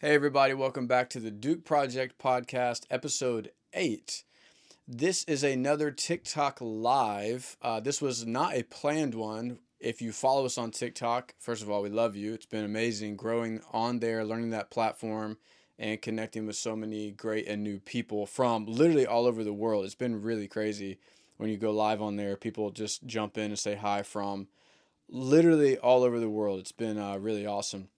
Hey everybody, welcome back to the Duke Project podcast, episode 8. This is another TikTok live. This was not a planned one. If you follow us on TikTok, first of all, we love you. It's been amazing growing on there, learning that platform, and connecting with so many great and new people from literally all over the world. It's been really crazy when you go live on there. People just jump in and say hi from literally all over the world. It's been really awesome.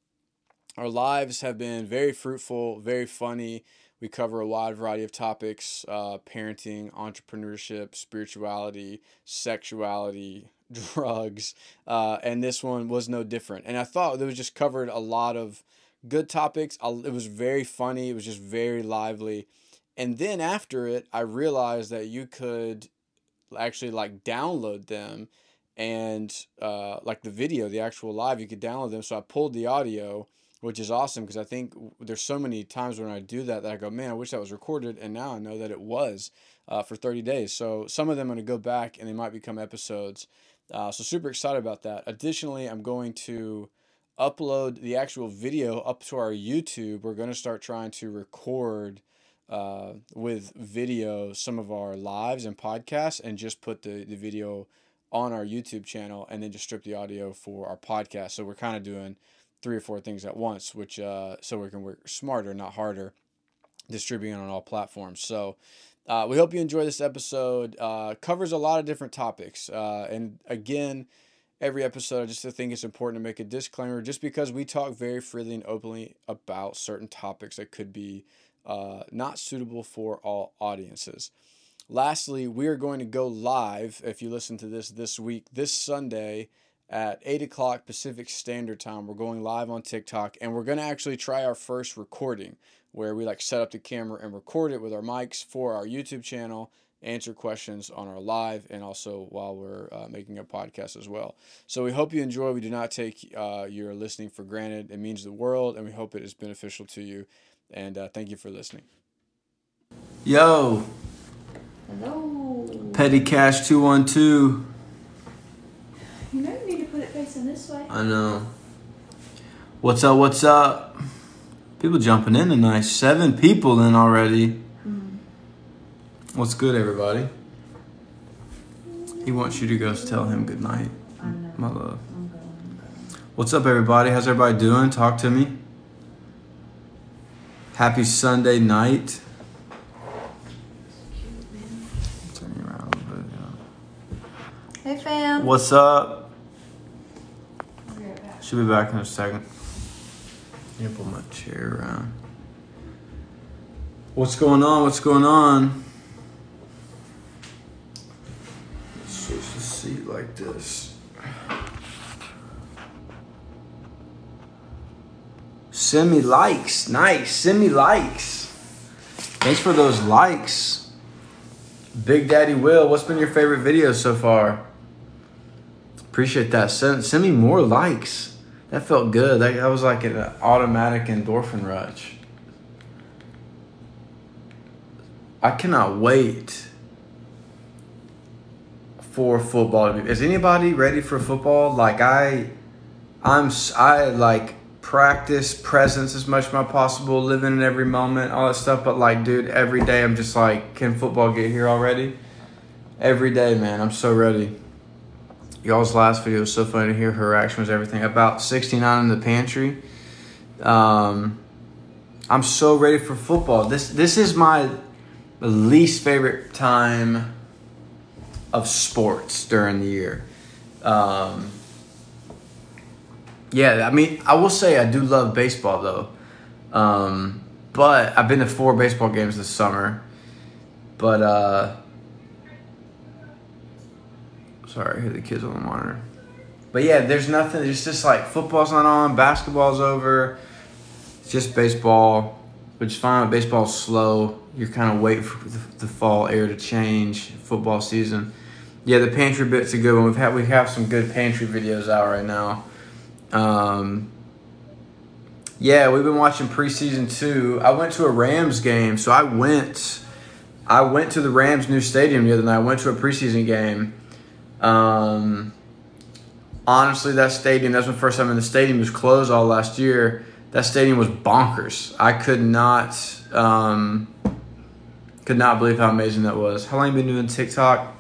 Our lives have been very fruitful, very funny. We cover a wide variety of topics, parenting, entrepreneurship, spirituality, sexuality, drugs, and this one was no different. And I thought it was just covered a lot of good topics. It was very funny. It was just very lively. And then after it, I realized that you could actually like download them and like the video, the actual live, you could download them. So I pulled the audio, which is awesome because I think there's so many times when I do that I go, man, I wish that was recorded. And now I know that it was for 30 days. So some of them I'm going to go back and they might become episodes. So super excited about that. Additionally, I'm going to upload the actual video up to our YouTube. We're going to start trying to record with video some of our lives and podcasts and just put the video on our YouTube channel and then just strip the audio for our podcast. So we're kind of doing 3 or 4 things at once, which so we can work smarter, not harder, distributing on all platforms. So we hope you enjoy this episode. Covers a lot of different topics. And again, every episode, I just think it's important to make a disclaimer just because we talk very freely and openly about certain topics that could be not suitable for all audiences. Lastly, we are going to go live, if you listen to this week, this Sunday, at 8 o'clock Pacific Standard Time. We're going live on TikTok, and we're going to actually try our first recording where we like set up the camera and record it with our mics for our YouTube channel, answer questions on our live, and also while we're making a podcast as well. So we hope you enjoy. We do not take your listening for granted. It means the world, and we hope it is beneficial to you. And thank you for listening. Yo. Hello. Petty Cash 212. You know you need to put it facing this way. I know. What's up, what's up? People jumping in tonight. 7 people in already. Mm. What's good, everybody? He wants you to go tell him good night. I know. My love. Okay. What's up, everybody? How's everybody doing? Talk to me. Happy Sunday night. Turn you around a little bit, yeah. Hey, fam. What's up? She'll be back in a second. I'm gonna pull my chair around. What's going on? What's going on? Let's switch the seat like this. Send me likes. Nice. Send me likes. Thanks for those likes. Big Daddy Will, what's been your favorite video so far? Appreciate that. Send me more likes. That felt good. That was like an automatic endorphin rush. I cannot wait for football. Is anybody ready for football? Like I like practice presence as much as possible, living in every moment, all that stuff. But like, dude, every day I'm just like, can football get here already? Every day, man, I'm so ready. Y'all's last video was so funny to hear. Her reaction was everything. About 69 in the pantry. I'm so ready for football. This is my least favorite time of sports during the year. Yeah, I mean, I will say I do love baseball, though. But I've been to 4 baseball games this summer. But... sorry, I hear the kids on the monitor. But yeah, there's nothing. It's just like football's not on, basketball's over. It's just baseball, which is fine. Baseball's slow. You're kind of waiting for the fall air to change, football season. Yeah, the pantry bit's a good one. We have some good pantry videos out right now. Yeah, we've been watching preseason 2. I went to a Rams game, so I went to the Rams' new stadium the other night. I went to a preseason game. Honestly, that stadium, that's the first time in the stadium was closed all last year. That stadium was bonkers. I could not believe how amazing that was. How long have you been doing TikTok?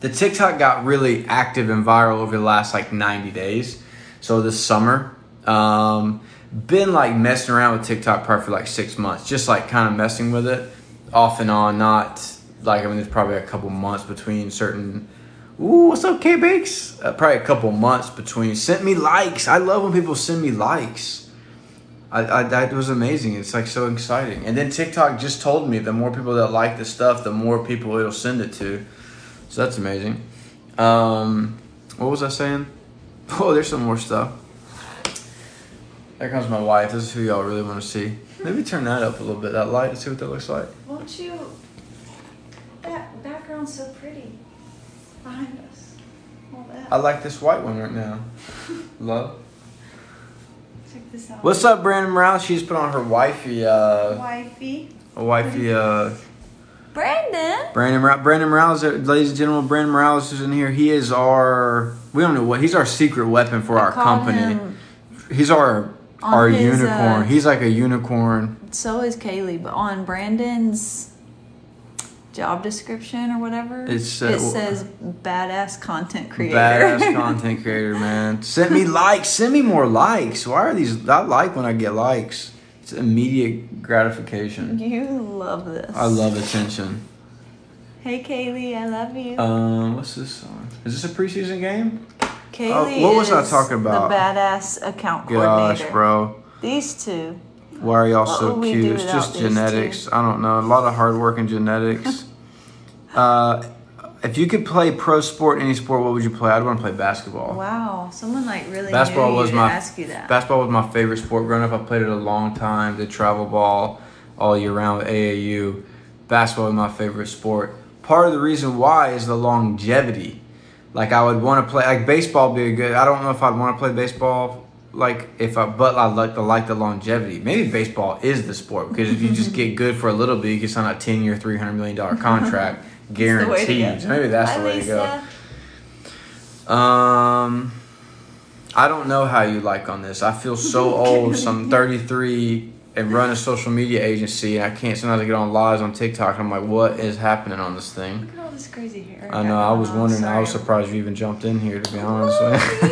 The TikTok got really active and viral over the last like 90 days. So this summer, been like messing around with TikTok probably for like 6 months, just like kind of messing with it off and on. Not like, I mean, there's probably a couple months between certain. Ooh, what's up, K-Bakes? Probably a couple months between. Sent me likes. I love when people send me likes. That was amazing. It's like so exciting. And then TikTok just told me the more people that like the stuff, the more people it'll send it to. So that's amazing. What was I saying? Oh, there's some more stuff. There comes my wife. This is who y'all really want to see. Maybe turn that up a little bit, that light, and see what that looks like. Won't you? That background's so pretty. Behind us. All that. I like this white one right now. Love. Check this out. What's up, Brandon Morales? She's put on her wifey. Brandon. Brandon Morales, ladies and gentlemen, Brandon Morales is in here. He is our. We don't know what. He's our secret weapon for our company. He's our unicorn. He's like a unicorn. So is Kaylee, but on Brandon's job description or whatever, it says badass content creator. Badass content creator, man. Send me likes. Send me more likes. Why are these? I like when I get likes. It's immediate gratification. You love this. I love attention. Hey, Kaylee, I love you. What's this song? Is this a preseason game? Kaylee what was I talking about? The badass account coordinator. Gosh, bro. These two. Why are y'all so cute? It's just genetics. Two? I don't know. A lot of hard work and genetics. If you could play pro sport, any sport, what would you play? I'd want to play basketball. Wow. Someone like really basketball was my, ask you that. Basketball was my favorite sport. Growing up, I played it a long time. Did travel ball all year round with AAU. Basketball was my favorite sport. Part of the reason why is the longevity. Like, I would want to play, like, baseball would be a good, I don't know if I'd want to play baseball, like, but I like the longevity. Maybe baseball is the sport, because if you just get good for a little bit, you can sign a 10-year, $300 million contract, guaranteed. So maybe that's the way to go. I don't know how you like on this. I feel so old, so I'm 33 and run a social media agency, and I can't sometimes get on lives on TikTok, and I'm like, what is happening on this thing? This crazy hair. I know. I was wondering. Sorry. I was surprised you even jumped in here, to be honest. You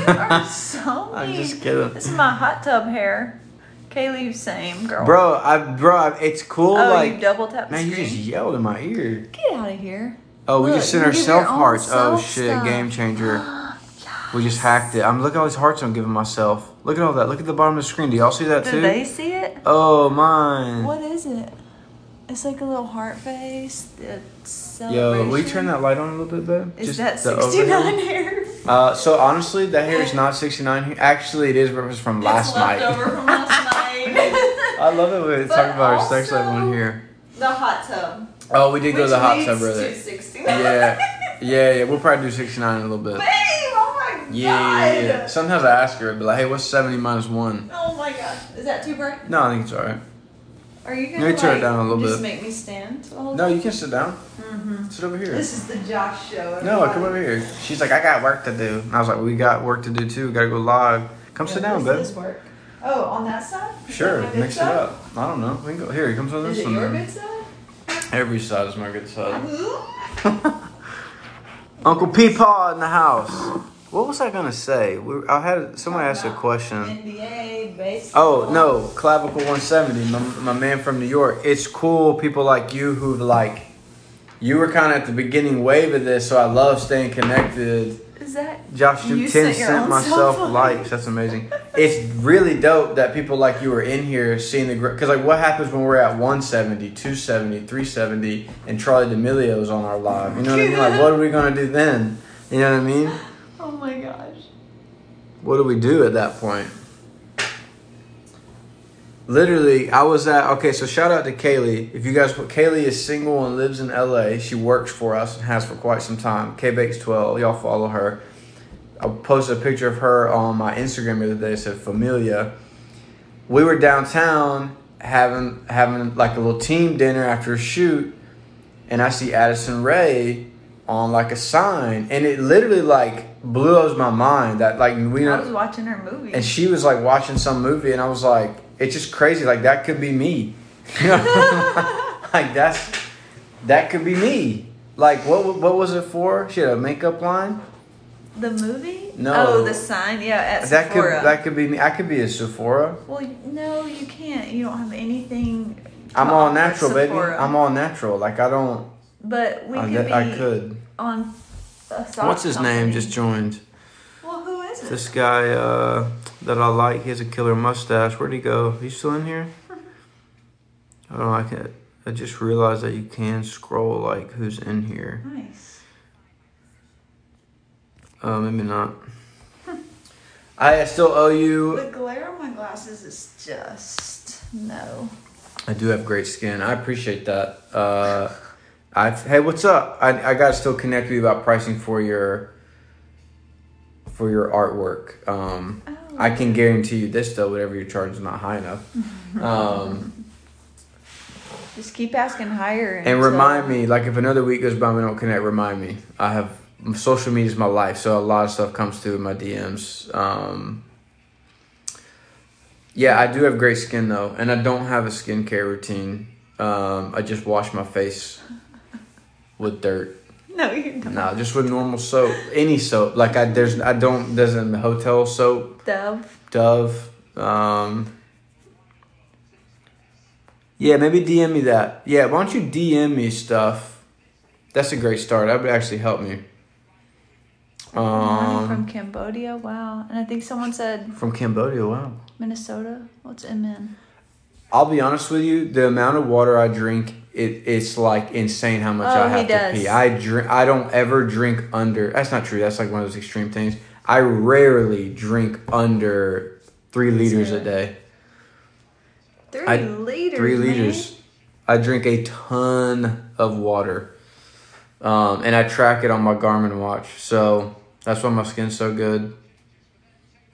are so mean. I'm just kidding. This is my hot tub hair. Kaylee, same girl. Bro, it's cool. Oh, like, you double tap. Man, you just yelled in my ear. Get out of here. Oh, look, we just sent ourselves hearts. Oh shit, stuff. Game changer. Yes. We just hacked it. Look at all these hearts I'm giving myself. Look at all that. Look at the bottom of the screen. Do y'all see that too? Do they see it? Oh mine. What is it? It's like a little heart face. Yo, will you turn that light on a little bit, babe? Is just that 69 hair? So honestly, that hair is not 69 hair. Actually, it is, but it was from last night. It's leftover from last night. I love it when we talk about our sex life on here. The hot tub. Oh, we did go to the hot tub, brother. Really. 69. Yeah. We'll probably do 69 in a little bit. Babe, oh my god. Yeah. Sometimes I ask her, but like, hey, what's 70 minus 1? Oh my gosh, is that too bright? No, I think it's alright. Are you gonna turn it down a little bit? Just make me stand? No, you can sit down. Mm-hmm. Sit over here. This is the Josh show. Everybody. No, come over here. She's like, I got work to do. And I was like, we got work to do too. We gotta go live. Come sit down, babe. This work? Oh, on that side? Sure, mix it up. I don't know. We can go here. He comes on this one. Is it your good side? Every side is my good side. Uncle Peepaw in the house. What was I gonna say? Someone asked a question. NBA, baseball. Oh no, clavicle 170. My man from New York. It's cool. People like you who like. You were kind of at the beginning wave of this, so I love staying connected. Is that Josh? You sent myself likes. That's amazing. It's really dope that people like you are in here seeing the because like what happens when we're at 170, 270, 370, and Charli D'Amelio is on our live. You know what I mean? Like, what are we gonna do then? You know what I mean? Oh my gosh. What do we do at that point? Literally, I was at... Okay, so shout out to Kaylee. If you guys... Kaylee is single and lives in LA. She works for us and has for quite some time. KBakes12. Y'all follow her. I posted a picture of her on my Instagram the other day. It said Familia. We were downtown having like a little team dinner after a shoot. And I see Addison Rae on like a sign. And it literally like... blew my mind that like we I was watching her movie and she was like watching some movie and I was like it's just crazy. Like, that could be me. Like, that could be me. Like, what was it for? She had a makeup line? The movie? No. Oh, the sign? Yeah, at Sephora. That could be me. I could be a Sephora. Well, no, you can't. You don't have anything. I'm all natural, baby. I'm all natural. Like, I don't. But we could be on a soft What's his company. Name just joined? Well, who is it? This guy that I like. He has a killer mustache. Where'd he go? He's still in here? I don't like it. I just realized that you can scroll, like, who's in here. Nice. Oh, maybe not. I still owe you. The glare on my glasses is just, no. I do have great skin. I appreciate that. Hey, what's up? I gotta still connect with you about pricing for your artwork. I can guarantee you this though, whatever you charge is not high enough. Just keep asking higher. And remind me, like, if another week goes by and we don't connect, remind me. I have social media is my life, so a lot of stuff comes through in my DMs. Yeah, I do have great skin though, and I don't have a skincare routine. I just wash my face with dirt. No, you don't. No, just with normal soap, any soap. Like there's a hotel soap. Dove. Yeah, maybe DM me that. Yeah, why don't you DM me stuff? That's a great start. That would actually help me. From Cambodia, wow. And I think someone said from Cambodia, wow. Minnesota, what's MN? I'll be honest with you, the amount of water I drink, it's like insane how much I have to pee. I don't ever drink under. That's not true. That's like one of those extreme things. I rarely drink under 3 liters a day. 3 liters. 3 liters. I drink a ton of water, and I track it on my Garmin watch. So that's why my skin's so good.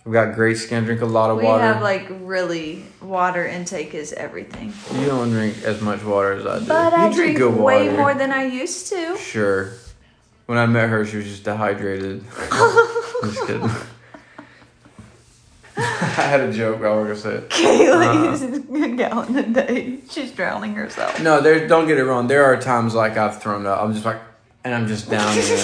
I've got great skin. Drink a lot of water. We have really water intake is everything. You don't drink as much water as I do. But you I drink good way water. More than I used to. Sure. When I met her, she was just dehydrated. Just kidding. I had a joke. I was gonna say it. Kaylee uses a gallon a day. She's drowning herself. No, don't get it wrong. There are times I've thrown up. I'm just like. And I'm just down there.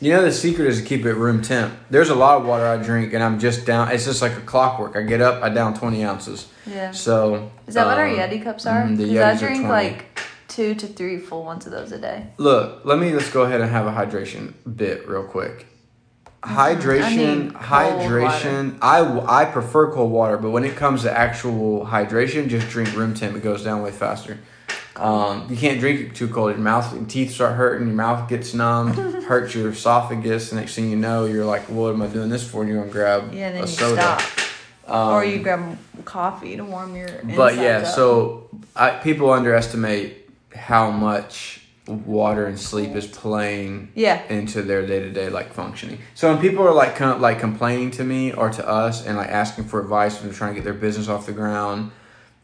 You know, the secret is to keep it room temp. There's a lot of water I drink, and I'm just down. It's just like a clockwork. I get up, I down 20 ounces. Yeah. So. Is that what our Yeti cups are? Because I drink 2 to 3 full ones of those a day. Look, let's go ahead and have a hydration bit real quick. Hydration. I prefer cold water, but when it comes to actual hydration, just drink room temp. It goes down way faster. You can't drink it too cold. Your mouth and teeth start hurting. Your mouth gets numb. Hurts your esophagus. The next thing you know, you're like, "What am I doing this for?" And you're gonna grab a soda, or you grab coffee to warm your insides up. So people underestimate how much water and sleep is playing into their day-to-day functioning. So when people are kind of complaining to me or to us and asking for advice when they're trying to get their business off the ground.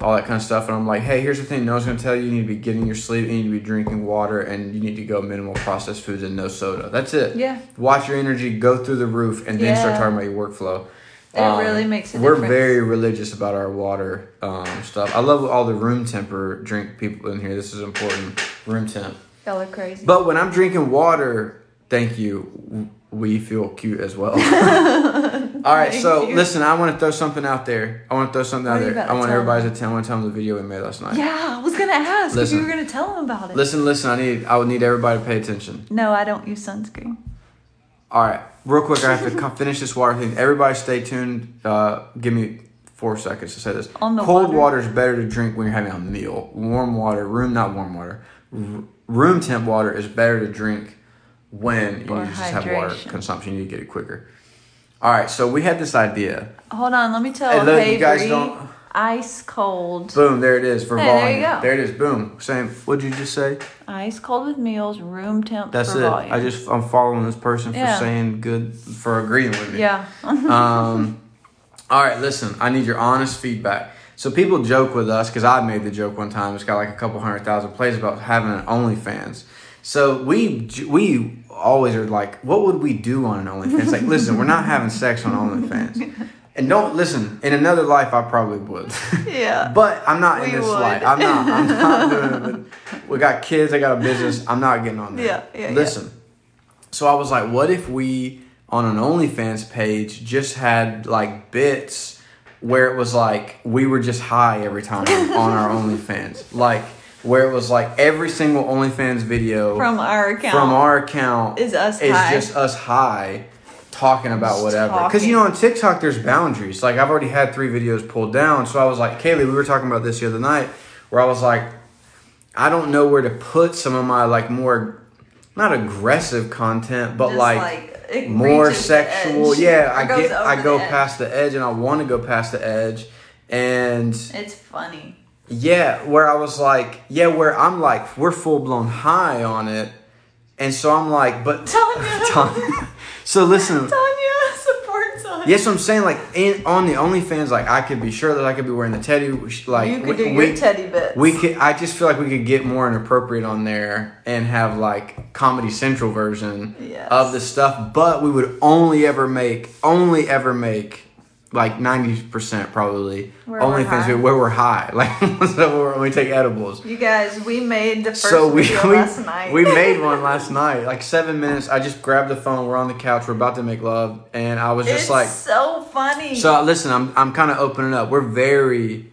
All that kind of stuff, and I'm like, hey, here's the thing. No one's going to tell you. You need to be getting your sleep, you need to be drinking water, and you need to go minimal processed foods and no soda. That's it. Yeah. Watch your energy, go through the roof, and then start talking about your workflow. It really makes a difference. We're very religious about our water stuff. I love all the room temper drink people in here. This is important. Room temp. Y'all are crazy. But when I'm drinking water, thank you, we feel cute as well. All right, listen, I want to throw something out there. I want everybody's attention. I want to tell them the video we made last night. Yeah, I was going to ask if you were going to tell them about it. Listen, I would need everybody to pay attention. No, I don't use sunscreen. All right, real quick, I have to finish this water thing. Everybody stay tuned. Give me 4 seconds to say this. Cold water is better to drink when you're having a meal. Room temp water is better to drink when you just have water consumption. You need to get it quicker. All right, so we had this idea. Hold on, let me tell you. Hey, you guys don't ice cold. Boom, there it is for volume. There you go. There it is. Boom. Same. What did you just say? Ice cold with meals, room temp. That's for it. Volume. I'm following this person for saying good, for agreeing with me. Yeah. All right, listen. I need your honest feedback. So people joke with us because I made the joke one time. It's got a couple 100,000 plays about having an OnlyFans. So we always are like, what would we do on an OnlyFans? Listen, we're not having sex on OnlyFans. And don't listen. In another life, I probably would. Yeah. But I'm not in this life. I'm not. We got kids. I got a business. I'm not getting on that. Yeah. Yeah. Listen. Yeah. So I was like, what if we on an OnlyFans page just had like bits where it was like we were just high every time on our OnlyFans, like. Where it was like every single OnlyFans video from our account is just us high talking about whatever. Because, you know, on TikTok, there's boundaries. Like, I've already had 3 videos pulled down. So I was like, Kaylee, we were talking about this the other night where I was like, I don't know where to put some of my, like, more, not aggressive content, but like more sexual. Yeah, I go past the edge and I want to go past the edge. And it's funny. Yeah, where I was like, yeah, where I'm like, we're full-blown high on it. And so I'm like, but... Tanya. So listen. Tanya supports us. Yes, so I'm saying, like, on the OnlyFans, like, I could be sure that I could be wearing the teddy. Like, you could do your teddy bits. I just feel like we could get more inappropriate on there and have, like, Comedy Central version of the stuff. But we would only ever make... like 90% probably OnlyFans where we're high, like when we take edibles. You guys, we made the first video last night. We made one last night, like 7 minutes. I just grabbed the phone. We're on the couch. We're about to make love, and I was just it's so funny. So listen, I'm kind of opening up. We're very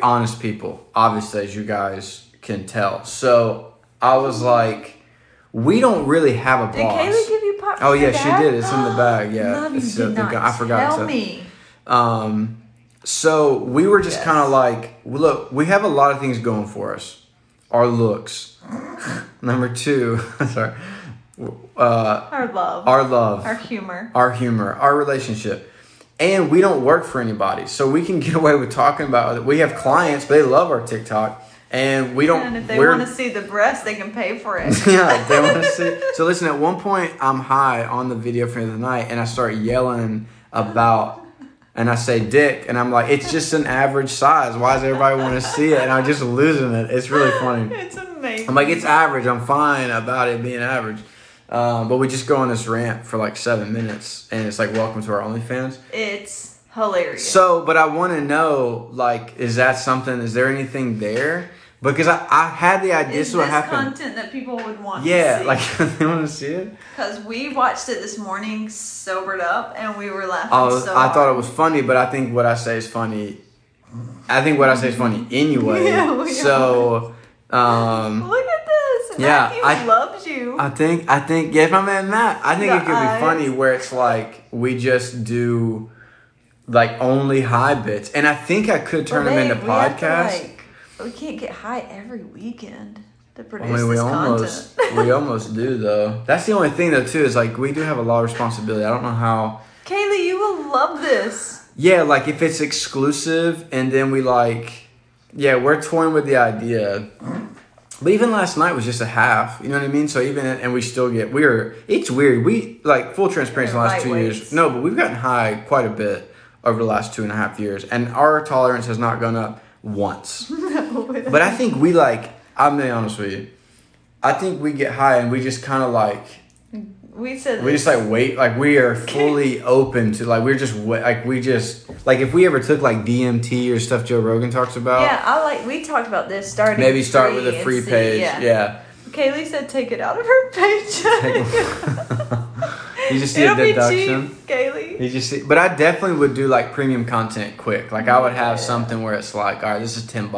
honest people, obviously, as you guys can tell. So I was like, we don't really have a boss. Did Kaylee give you pop? Oh yeah, she did. It's in the bag. Yeah, I forgot. Tell me. So we were just kind of like, look, we have a lot of things going for us. Our looks, number 2. Sorry. Our love. Our humor. Our relationship. And we don't work for anybody, so we can get away with talking about it. We have clients, but they love our TikTok. And we don't. And if they want to see the breast, they can pay for it. Yeah, they want to see. So listen, at one point, I'm high on the video for the night, and I start yelling about, and I say dick, and I'm like, it's just an average size. Why does everybody want to see it? And I'm just losing it. It's really funny. It's amazing. I'm like, it's average. I'm fine about it being average. But we just go on this rant for like 7 minutes, and it's like, welcome to our OnlyFans. It's hilarious. So, but I want to know, like, is that something? Is there anything there? Because I had the idea. Is this what happened? Content that people would want to see. Yeah, like they want to see it? Because we watched it this morning, sobered up, and we were laughing I thought it was funny, but I think what I say is funny. I think what I say is funny anyway. Yeah, so, look at this. Matthew loves you. I think, yeah, my man Matt, I think it could be funny where it's like we just do like only high bits. And I think I could turn them into podcasts. We can't get high every weekend to produce this content. We almost do, though. That's the only thing, though, too, is, like, we do have a lot of responsibility. I don't know how... Kaylee, you will love this. Yeah, like, if it's exclusive, and then we, like... Yeah, we're toying with the idea. But even last night was just a half, you know what I mean? So even... And we still get... It's weird. We, like, full transparency the last 2 years. No, but we've gotten high quite a bit over the last 2.5 years. And our tolerance has not gone up once. But I think we I'm being honest with you. I think we get high and we just kind of wait. Like we are fully open to like if we ever took like DMT or stuff Joe Rogan talks about. Yeah, we talked about this starting. Maybe start with a free page. Yeah. Kaylee said take it out of her paycheck. You just see it'll a deduction. Be cheap, Kaylee. You just see, but I definitely would do like premium content quick. Like I would have something where it's like, all right, this is $10.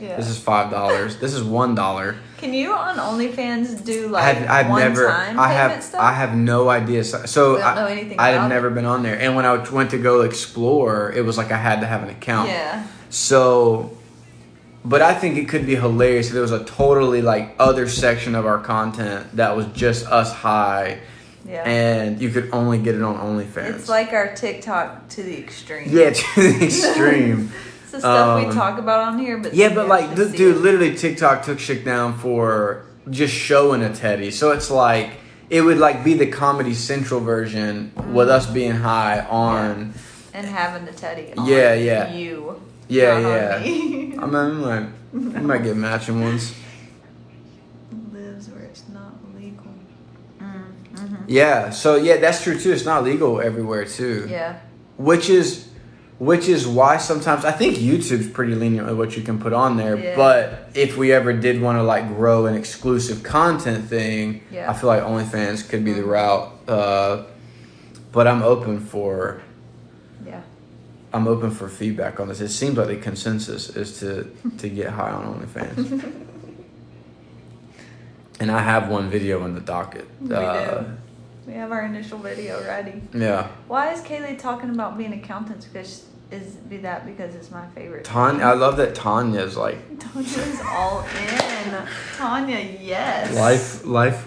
Yeah. This is $5. This is $1. Can you on OnlyFans do like one-time payment stuff? I have no idea. So I have never been on there. And when I went to go explore, it was like I had to have an account. Yeah. So, but I think it could be hilarious if there was a totally like other section of our content that was just us high. Yeah. And you could only get it on OnlyFans. It's like our TikTok to the extreme. Yeah, to the extreme. It's the stuff we talk about on here. But yeah, but like, this dude, literally TikTok took shit down for just showing a teddy. So it's like, it would like be the Comedy Central version with us being high on. Yeah. And having the teddy on you. Yeah, not on me. I mean, I might get matching ones. Yeah, so yeah, that's true too. It's not legal everywhere too. Yeah. Which is why sometimes I think YouTube's pretty lenient with what you can put on there. Yeah. But if we ever did want to like grow an exclusive content thing, yeah. I feel like OnlyFans could be the route. But I'm open for. Yeah. I'm open for feedback on this. It seems like the consensus is to get high on OnlyFans. And I have one video in the docket. We do. We have our initial video ready. Yeah. Why is Kaylee talking about being accountants? Because it's my favorite. Tanya, I love that Tanya's like. Tanya's all in. Tanya, yes. Life.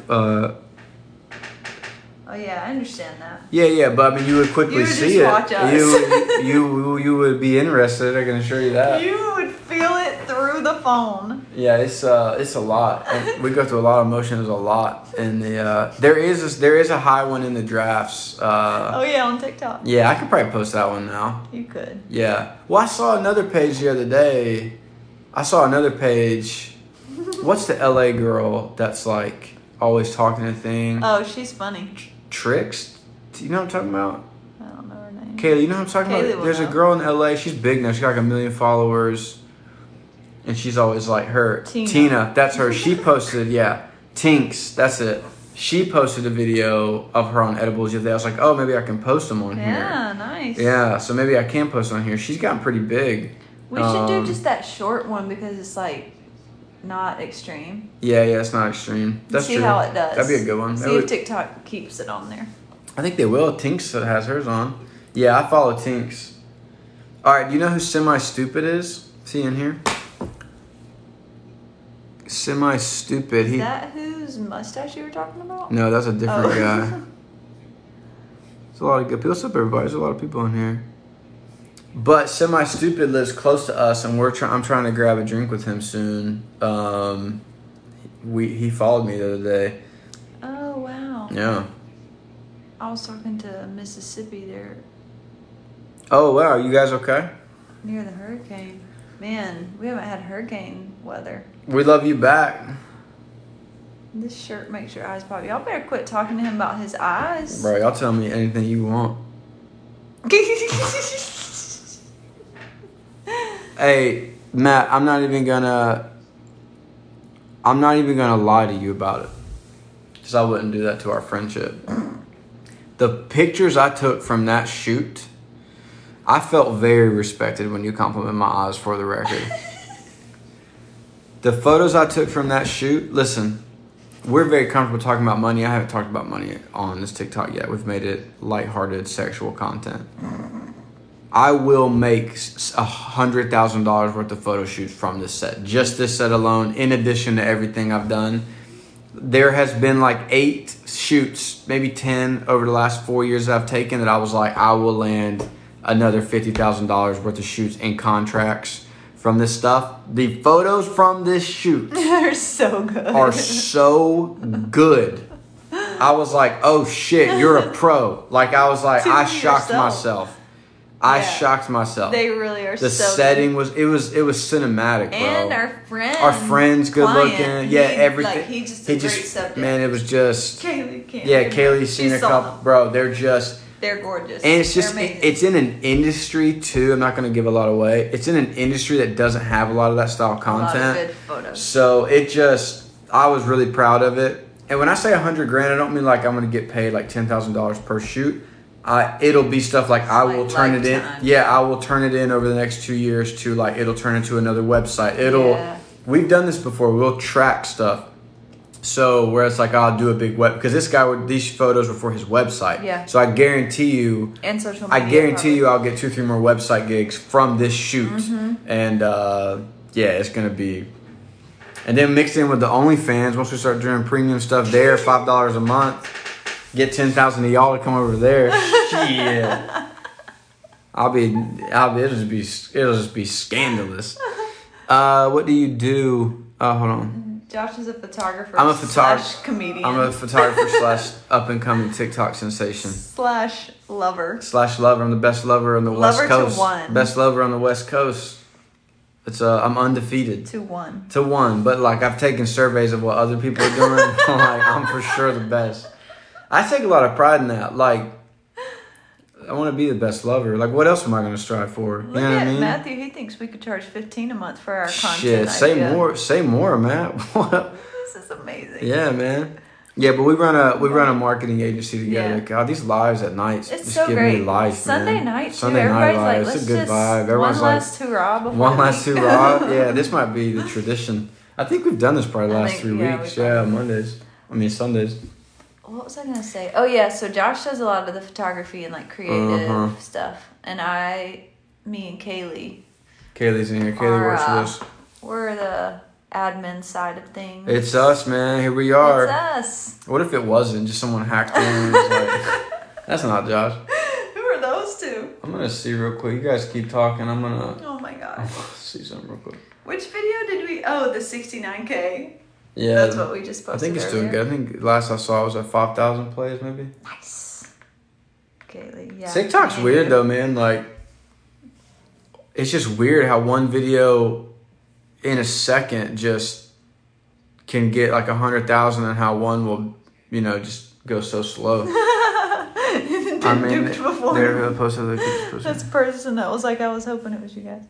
Oh yeah, I understand that. Yeah, but I mean, you would quickly see it. Watch us. You would be interested. I can assure you that. You would feel it through the phone. Yeah, it's a lot. And we go through a lot of emotions, a lot, and there is a high one in the drafts. Oh yeah, on TikTok. Yeah, I could probably post that one now. You could. Yeah. Well, I saw another page the other day. What's the LA girl that's like always talking to thing? Oh, she's funny. Tricks? You know what I'm talking about? I don't know her name. Kaylee, you know what I'm talking about? There's a girl in LA. She's big now. She's got like 1 million followers. And she's always like her. Tina. That's her. She posted, yeah. Tinks. That's it. She posted a video of her on edibles the other day. I was like, oh, maybe I can post them on here. Yeah, nice. Yeah, so maybe I can post on here. She's gotten pretty big. We should do just that short one because it's like not extreme. Yeah, it's not extreme. That's true. See how it does. That'd be a good one. See if TikTok keeps it on there. I think they will. Tinks has hers on. Yeah, I follow Tinks. All right, you know who Semi Stupid is? See in here? Semi Stupid. Is that whose mustache you were talking about? No, that's a different guy. There's a lot of good people. What's up, everybody? There's a lot of people in here. But Semi Stupid lives close to us, and I'm trying to grab a drink with him soon. He followed me the other day. Oh wow! Yeah. I was talking to Mississippi there. Oh wow! Are you guys okay? Near the hurricane, man. We haven't had hurricane weather. We love you back. This shirt makes your eyes pop. Y'all better quit talking to him about his eyes. Bro, y'all tell me anything you want. Hey, Matt, I'm not even gonna lie to you about it. Because I wouldn't do that to our friendship. The pictures I took from that shoot, I felt very respected when you compliment my eyes, for the record. The photos I took from that shoot, listen, we're very comfortable talking about money. I haven't talked about money on this TikTok yet. We've made it lighthearted sexual content. I will make $100,000 worth of photo shoots from this set. Just this set alone, in addition to everything I've done. There has been like 8 shoots, maybe 10 over the last 4 years that I've taken that I was like, I will land another $50,000 worth of shoots and contracts from this stuff. The photos from this shoot are so good. I was like, oh shit, you're a pro. Like I was like, I shocked myself. Shocked myself. They really are. The setting good. It was cinematic, bro. And our friends, good looking. Yeah, everything. Like, he just great subject. Man, it was just. Kaylee can't. Yeah, Kaylee's seen a couple. Them. Bro, they're just. They're gorgeous. And it's just it's in an industry too. I'm not going to give a lot away. It's in an industry that doesn't have a lot of that style content. A lot of good photos. So it just, I was really proud of it. And when I say $100,000, I don't mean like I'm going to get paid like $10,000 per shoot. It'll be stuff like I will turn it in. Yeah, I will turn it in over the next 2 years to like it'll turn into another website. We've done this before. We'll track stuff. So where it's like I'll do a big web because this guy would these photos were for his website. Yeah. So I guarantee you. And social media. I guarantee you I'll get 2-3 more website gigs from this shoot. Mm-hmm. And it's gonna be. And then mixed in with the OnlyFans once we start doing premium stuff there, $5 a month. Get 10,000 of y'all to come over there. Shit. It'll just be scandalous. What do you do? Oh, hold on. Josh is a photographer. I'm a photographer / comedian. I'm a photographer / up and coming TikTok sensation. /lover. I'm the best lover on the West Coast. Lover to one. Best lover on the West Coast. It's I'm undefeated. To one. But like I've taken surveys of what other people are doing. Like I'm for sure the best. I take a lot of pride in that. Like, I want to be the best lover. Like, what else am I going to strive for? Look, you know, at what I mean? Matthew, he thinks we could charge $15 a month for our content. Shit, say more, Matt. This is amazing. Yeah, man. Yeah, but we run a marketing agency together. Yeah. God, these lives at night, it's so great. Give me life, Sunday man. Night, Sunday too. Night live. Like, it's a good vibe. Everyone's one last hoorah before one last hoorah. Yeah, this might be the tradition. I think we've done this probably last three weeks. Yeah, Sundays. What was I going to say? Oh, yeah. So Josh does a lot of the photography and, like, creative stuff. And me and Kaylee. Kaylee's in here. Kaylee works for us. We're the admin side of things. It's us, man. Here we are. It's us. What if it wasn't? Just someone hacked in and was like, that's not Josh. Who are those two? I'm going to see real quick. You guys keep talking. I'm going to. Oh, my God. See something real quick. Which video did we. Oh, the 69K. Yeah, that's what we just posted. I think it's doing good. I think last I saw it was at 5,000 plays, maybe. Nice. Kaylee, yeah. TikTok's weird though, man. Like, it's just weird how one video in a second just can get like 100,000, and how one will, you know, just go so slow. I mean, they're posted. That's personal. It was like I was hoping it was you guys.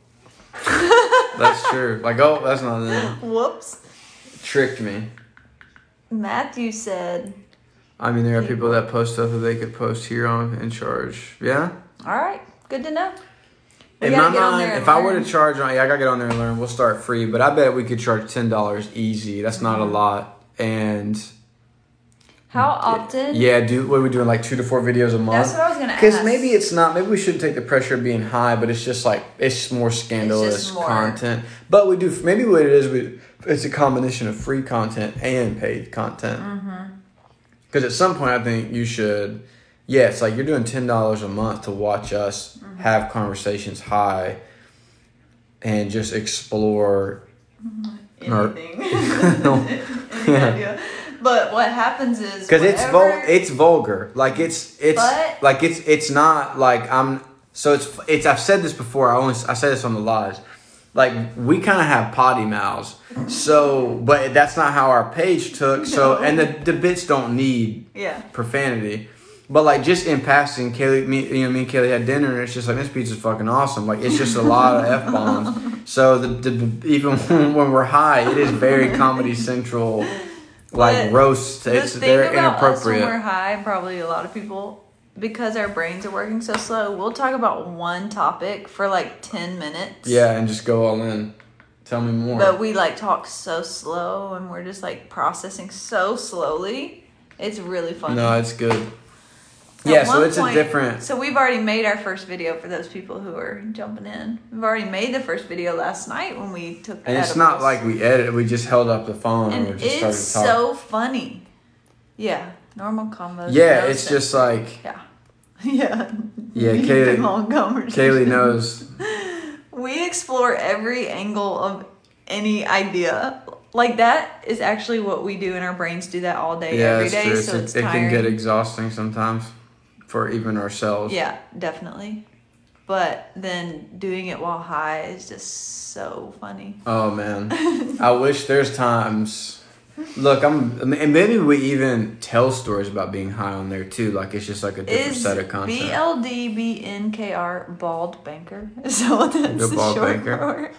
That's true. Like, oh, that's not it. Whoops. Tricked me. Matthew said. I mean, there are people that post stuff that they could post here on and charge. Yeah? All right. Good to know. In my mind, if I were to charge on, yeah, I got to get on there and learn. We'll start free, but I bet we could charge $10 easy. That's not a lot. And how often? Yeah, what are we doing? Like 2 to 4 videos a month? That's what I was going to ask. Because maybe it's not, maybe we shouldn't take the pressure of being high, but it's just like, it's more scandalous content. But we do, maybe what it is, it's a combination of free content and paid content. Because at some point, I think you should, yeah, it's like you're doing $10 a month to watch us have conversations high and just explore. Anything. Any idea. But what happens is, because it's vulgar. Like it's not like I'm. So it's I've said this before. I said this on the lives. Like, we kind of have potty mouths, so, but that's not how our page took, so, and the bitch don't need profanity, but, like, just in passing, me and Kaylee had dinner, and it's just like, this pizza's fucking awesome, like, it's just a lot of F-bombs, so, even when we're high, it is very Comedy Central, like, roast, it's, they're inappropriate. When we're high, probably a lot of people, because our brains are working so slow, we'll talk about one topic for like 10 minutes. Yeah, and just go all in. Tell me more. But we like talk so slow and we're just like processing so slowly. It's really funny. No, it's good. Yeah, so it's a different. So we've already made our first video for those people who are jumping in. We've already made the first video last night when we took the edibles. And it's not like we edited. We just held up the phone and we just started talking. It's so funny. Yeah, normal combos. Yeah, it's just like. Yeah. Yeah. Yeah, Kaylee knows. We explore every angle of any idea. Like, that is actually what we do, and our brains do that all day, every day. True. So it can get exhausting sometimes for even ourselves. Yeah, definitely. But then doing it while high is just so funny. Oh, man. I wish there's times. Look, and maybe we even tell stories about being high on there too. Like, it's just like a different set of content. BLDBNKR bald banker. So that's the bald banker.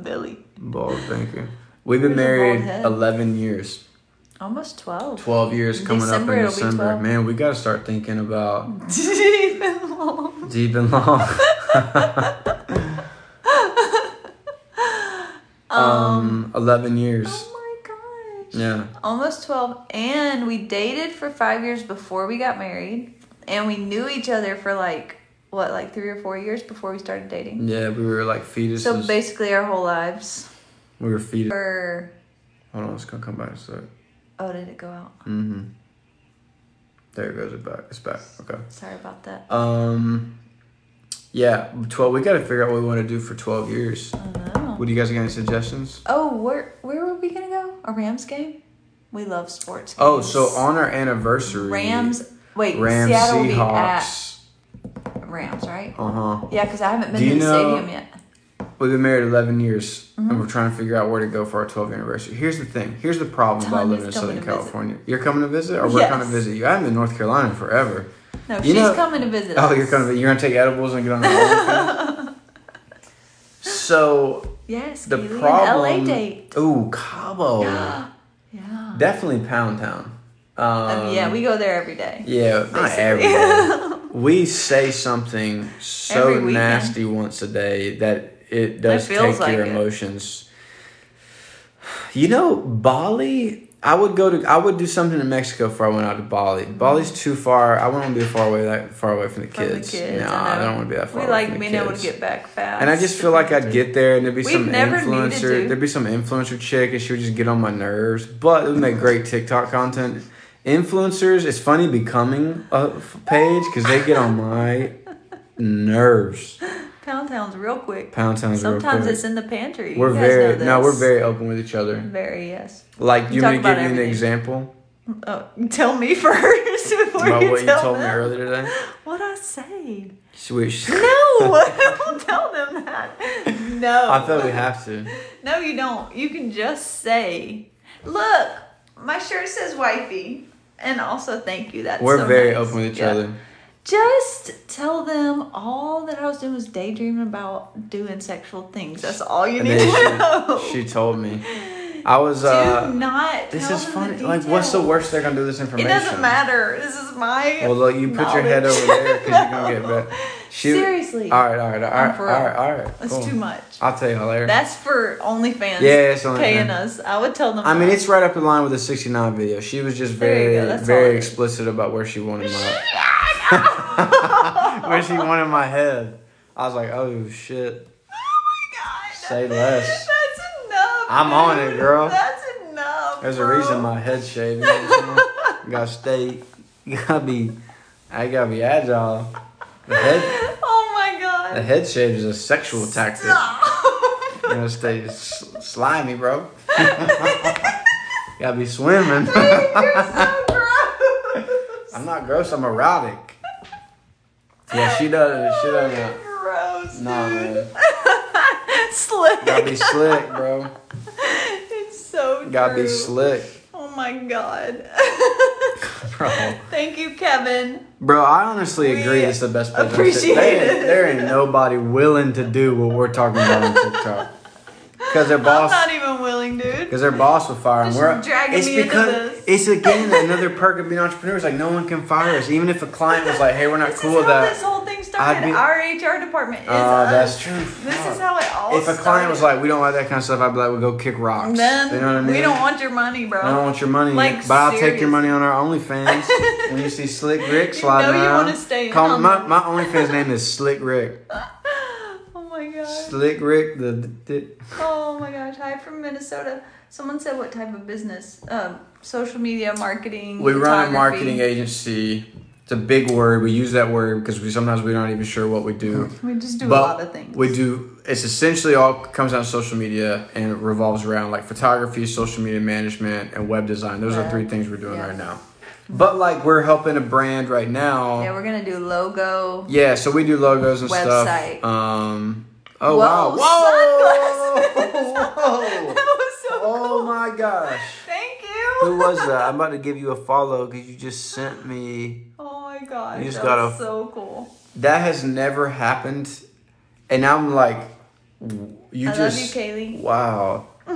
Billy. Bald banker. We've been married 11 years. Almost 12. 12 years coming up in December. Man, we gotta start thinking about deep and long. Um, 11 years. Yeah. Almost 12. And we dated for 5 years before we got married. And we knew each other for like 3 or 4 years before we started dating. Yeah, we were like fetuses. So basically our whole lives. We were fetuses. Hold on, it's going to come back a sec. Oh, did it go out? Mm-hmm. There it goes. It's back. Okay. Sorry about that. Yeah, 12. We got to figure out what we want to do for 12 years. I know. What do you guys got any suggestions? Oh, where were we gonna go? A Rams game? We love sports games. Oh, so on our anniversary, Rams, Seattle will be at Rams, right? Yeah, because I haven't been to the stadium yet. We've been married 11 years, and we're trying to figure out where to go for our 12th anniversary. Here's the thing. Here's the problem about living in Southern California. You're coming to visit, or we're coming to visit you. I've been in North Carolina forever. No, she's coming to visit us. Oh, you're coming. You're gonna take edibles and get on the So yes, the problem. LA date. Ooh, Cabo. Yeah. Definitely Pound Town. Yeah, we go there every day. Yeah, basically. Not every day. We say something so nasty once a day that it does take like your emotions. You know, Bali. I would do something in Mexico before I went out to Bali. Mm-hmm. Bali's too far. I wouldn't want to be that far away from the kids. No, I don't want to be that far away from the kids. We like being able to get back fast. And I just feel like I'd get there and there'd be some influencer chick and she would just get on my nerves. But it would make great TikTok content. Influencers, it's funny becoming a page because they get on my nerves. Pound Town's real quick. Sometimes it's in the pantry. We're very open with each other. Very, yes. Like, do you want me to give you an example? Oh, tell me first before about you what tell you told them. Me earlier today? What I say? Swish. No, don't tell them that. No. I thought we have to. No, you don't. You can just say, look, my shirt says wifey. And also thank you. That's We're so very nice. Open with each other. Just tell them all that I was doing was daydreaming about doing sexual things. That's all you need to know. She told me. I was Do not This tell is them funny. The details. Like, what's the worst they're gonna do with this information? It doesn't matter. This is my Well look, you put knowledge. Your head over there because you're gonna get back. Seriously. All right. That's cool. Too much. I'll tell you all later. That's for OnlyFans paying us. I would tell them. I mean, it's right up in line with the 69 video. She was just very explicit about where she wanted my where she wanted my head. I was like, oh shit. Oh my god. Say less. That's enough. I'm on it, girl. That's enough. There's a reason my head's shaved. I gotta be agile. Oh my god. The head shave is a sexual tactic. You gotta stay slimy, bro. Gotta be swimming. You're so gross. I'm not gross, I'm erotic. Yeah, she does. She doesn't. Gross, nah, dude. Man. Slick. Gotta be slick, bro. It's so true. Gotta be slick. Oh my god. Bro. Thank you, Kevin. Bro, I honestly agree it's the best place. Appreciate it. There ain't nobody willing to do what we're talking about on TikTok. Because their boss. I'm not even willing, dude. Because their boss will fire them. We're dragging me into this. It's again another perk of being entrepreneurs. Like, no one can fire us. Even if a client was like, "Hey, we're not cool with that." This whole thing started. Our HR department is. Oh, that's true. This is how it all. If a client was like, "We don't like that kind of stuff," I'd be like, "We'll go kick rocks." Then, you know what I mean? We don't want your money, bro. I don't want your money. Like, but I'll take your money on our OnlyFans. When you see Slick Rick sliding around, you want to stay. Call my OnlyFans name is Slick Rick. Oh my gosh. Slick Rick the Oh my gosh. Hi from Minnesota. Someone said what type of business? Social media marketing. We run a marketing agency. It's a big word. We use that word because we're not even sure what we do. We just do a lot of things. It's essentially all comes out of social media and it revolves around like photography, social media management, and web design. Those are three things we're doing right now. But, like, we're helping a brand right now. Yeah, we're going to do logo. Yeah, so we do logos and stuff. Website. Oh, wow. Whoa! Whoa. That was so cool. Oh, my gosh. Thank you. Who was that? I'm about to give you a follow because you just sent me. Oh, my gosh. That was so cool. That has never happened. And I'm like, I love you, Kaylee. Wow. That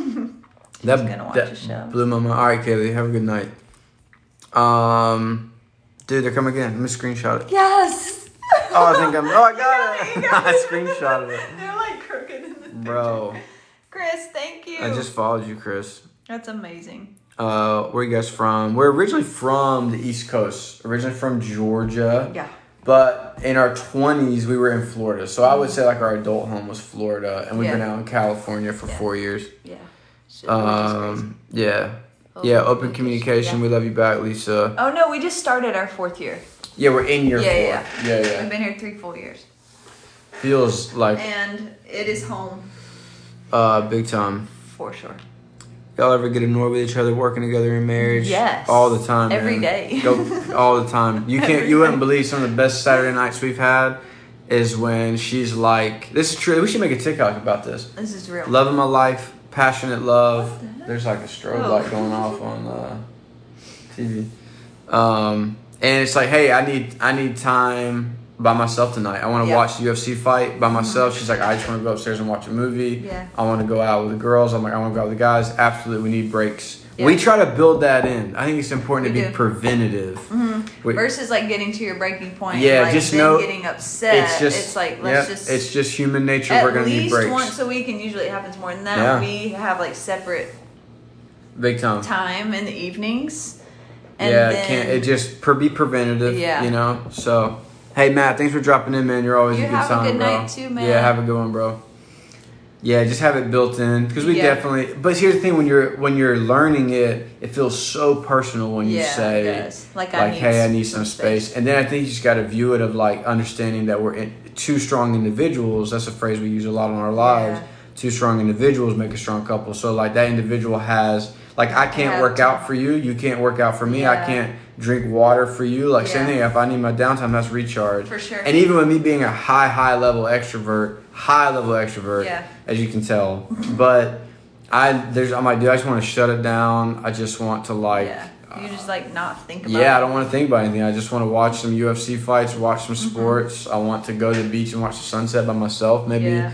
going to watch a show. Blew my mind. All right, Kaylee, have a good night. Dude, they're coming again. Let me screenshot it. Yes. Oh, I got it. I screenshotted it. They're like crooked in the picture. Bro. Chris, thank you. I just followed you, Chris. That's amazing. Where are you guys from? We're originally from the East Coast. Originally from Georgia. Yeah. But in our 20s, we were in Florida. So I would say like our adult home was Florida, and we've been out in California for 4 years. Yeah. Yeah. Open communication. We love you back, Lisa. Oh, no, we just started our 4th year. Yeah, we're in year 4. Yeah. We've been here 3 full years. Feels like... And it is home. Big time. For sure. Y'all ever get annoyed with each other working together in marriage? Yes. All the time, Every day. Go, all the time. You wouldn't believe some of the best Saturday nights we've had is when she's like... This is true. We should make a TikTok about this. This is real. Loving my life. Passionate love. There's like a strobe light going off on TV. And it's like, hey, I need time by myself tonight. I want to watch the UFC fight by myself. She's like, I just want to go upstairs and watch a movie. Yeah. I want to go out with the girls. I'm like, I want to go out with the guys. Absolutely, we need breaks. Yeah. We try to build that in. I think it's important to be preventative. Mm-hmm. Versus like getting to your breaking point. Yeah, like, just know getting upset. It's like let's just. It's just human nature. We're going to need breaks. At least once a week, and usually it happens more than that. Yeah. We have like separate. Big time. Time in the evenings. And then, be preventative, you know? So, hey, Matt, thanks for dropping in, man. You're always a good time, bro. Have a good night, too, man. Yeah, have a good one, bro. Yeah, just have it built in. Because we definitely... But here's the thing. When you're learning it, it feels so personal when you say, it does. I need some space. And then I think you just got to view it of, like, understanding that we're two strong individuals. That's a phrase we use a lot in our lives. Yeah. Two strong individuals make a strong couple. So, like, that individual has... Like, I can't work out for you. You can't work out for me. Yeah. I can't drink water for you. Like, same thing. If I need my downtime, that's recharge. For sure. And even with me being a high-level extrovert, as you can tell. But I'm like, dude, I just want to shut it down. I just want to, like... Yeah. You just, like, not think about it. Yeah, I don't want to think about anything. I just want to watch some UFC fights, watch some sports. I want to go to the beach and watch the sunset by myself, maybe. Yeah.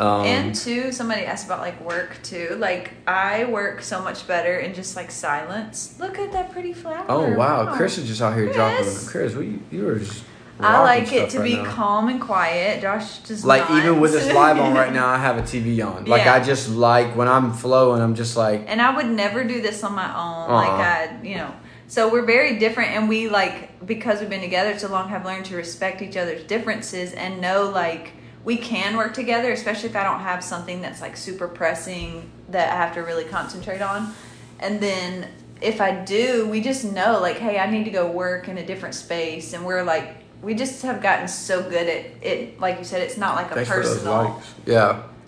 And too, somebody asked about like work too. Like I work so much better in just like silence. Look at that pretty flower. Oh wow, Chris is just out here dropping. Chris, you were just. I like it to be calm and quiet. Josh just like even with this live on right now, I have a TV on. Like I just like when I'm flowing, I'm just like. And I would never do this on my own. Like so we're very different, and we like because we've been together so long, have learned to respect each other's differences and know like. We can work together, especially if I don't have something that's like super pressing that I have to really concentrate on. And then if I do, we just know like, hey, I need to go work in a different space. And we're like, we just have gotten so good at it. Like you said, it's not like a personal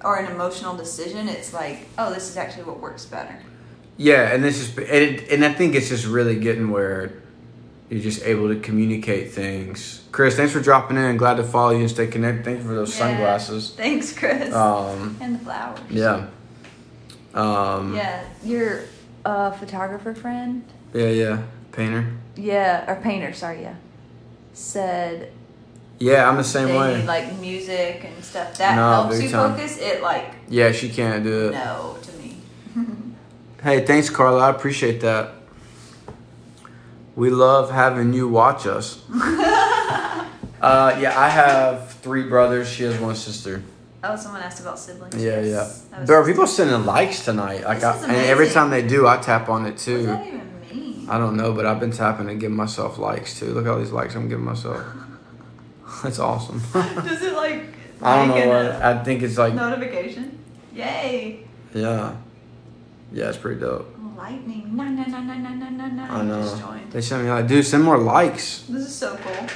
or an emotional decision. It's like, oh, this is actually what works better. Yeah. And this is, and I think it's just really getting where you're just able to communicate things. Chris, thanks for dropping in. Glad to follow you and stay connected. Thank you for those sunglasses. Thanks, Chris. And the flowers. Yeah. Your photographer friend. Yeah. Painter. Yeah, or painter, sorry, yeah. Said. Yeah, I'm the same way. Like music and stuff. That helps you focus. It like. Yeah, she can't do it. No, to me. Hey, thanks, Carla. I appreciate that. We love having you watch us. I have 3 brothers. She has 1 sister. Oh, someone asked about siblings. Yeah. Bro, people sending likes tonight. Like, and every time they do, I tap on it too. What does that even mean? I don't know, but I've been tapping and giving myself likes too. Look at all these likes I'm giving myself. That's awesome. Does it like? I don't know. I think it's like notification. Yay. Yeah. Yeah, it's pretty dope. Lightning. No. I know. Just joined. They sent me like, dude, send more likes. This is so cool.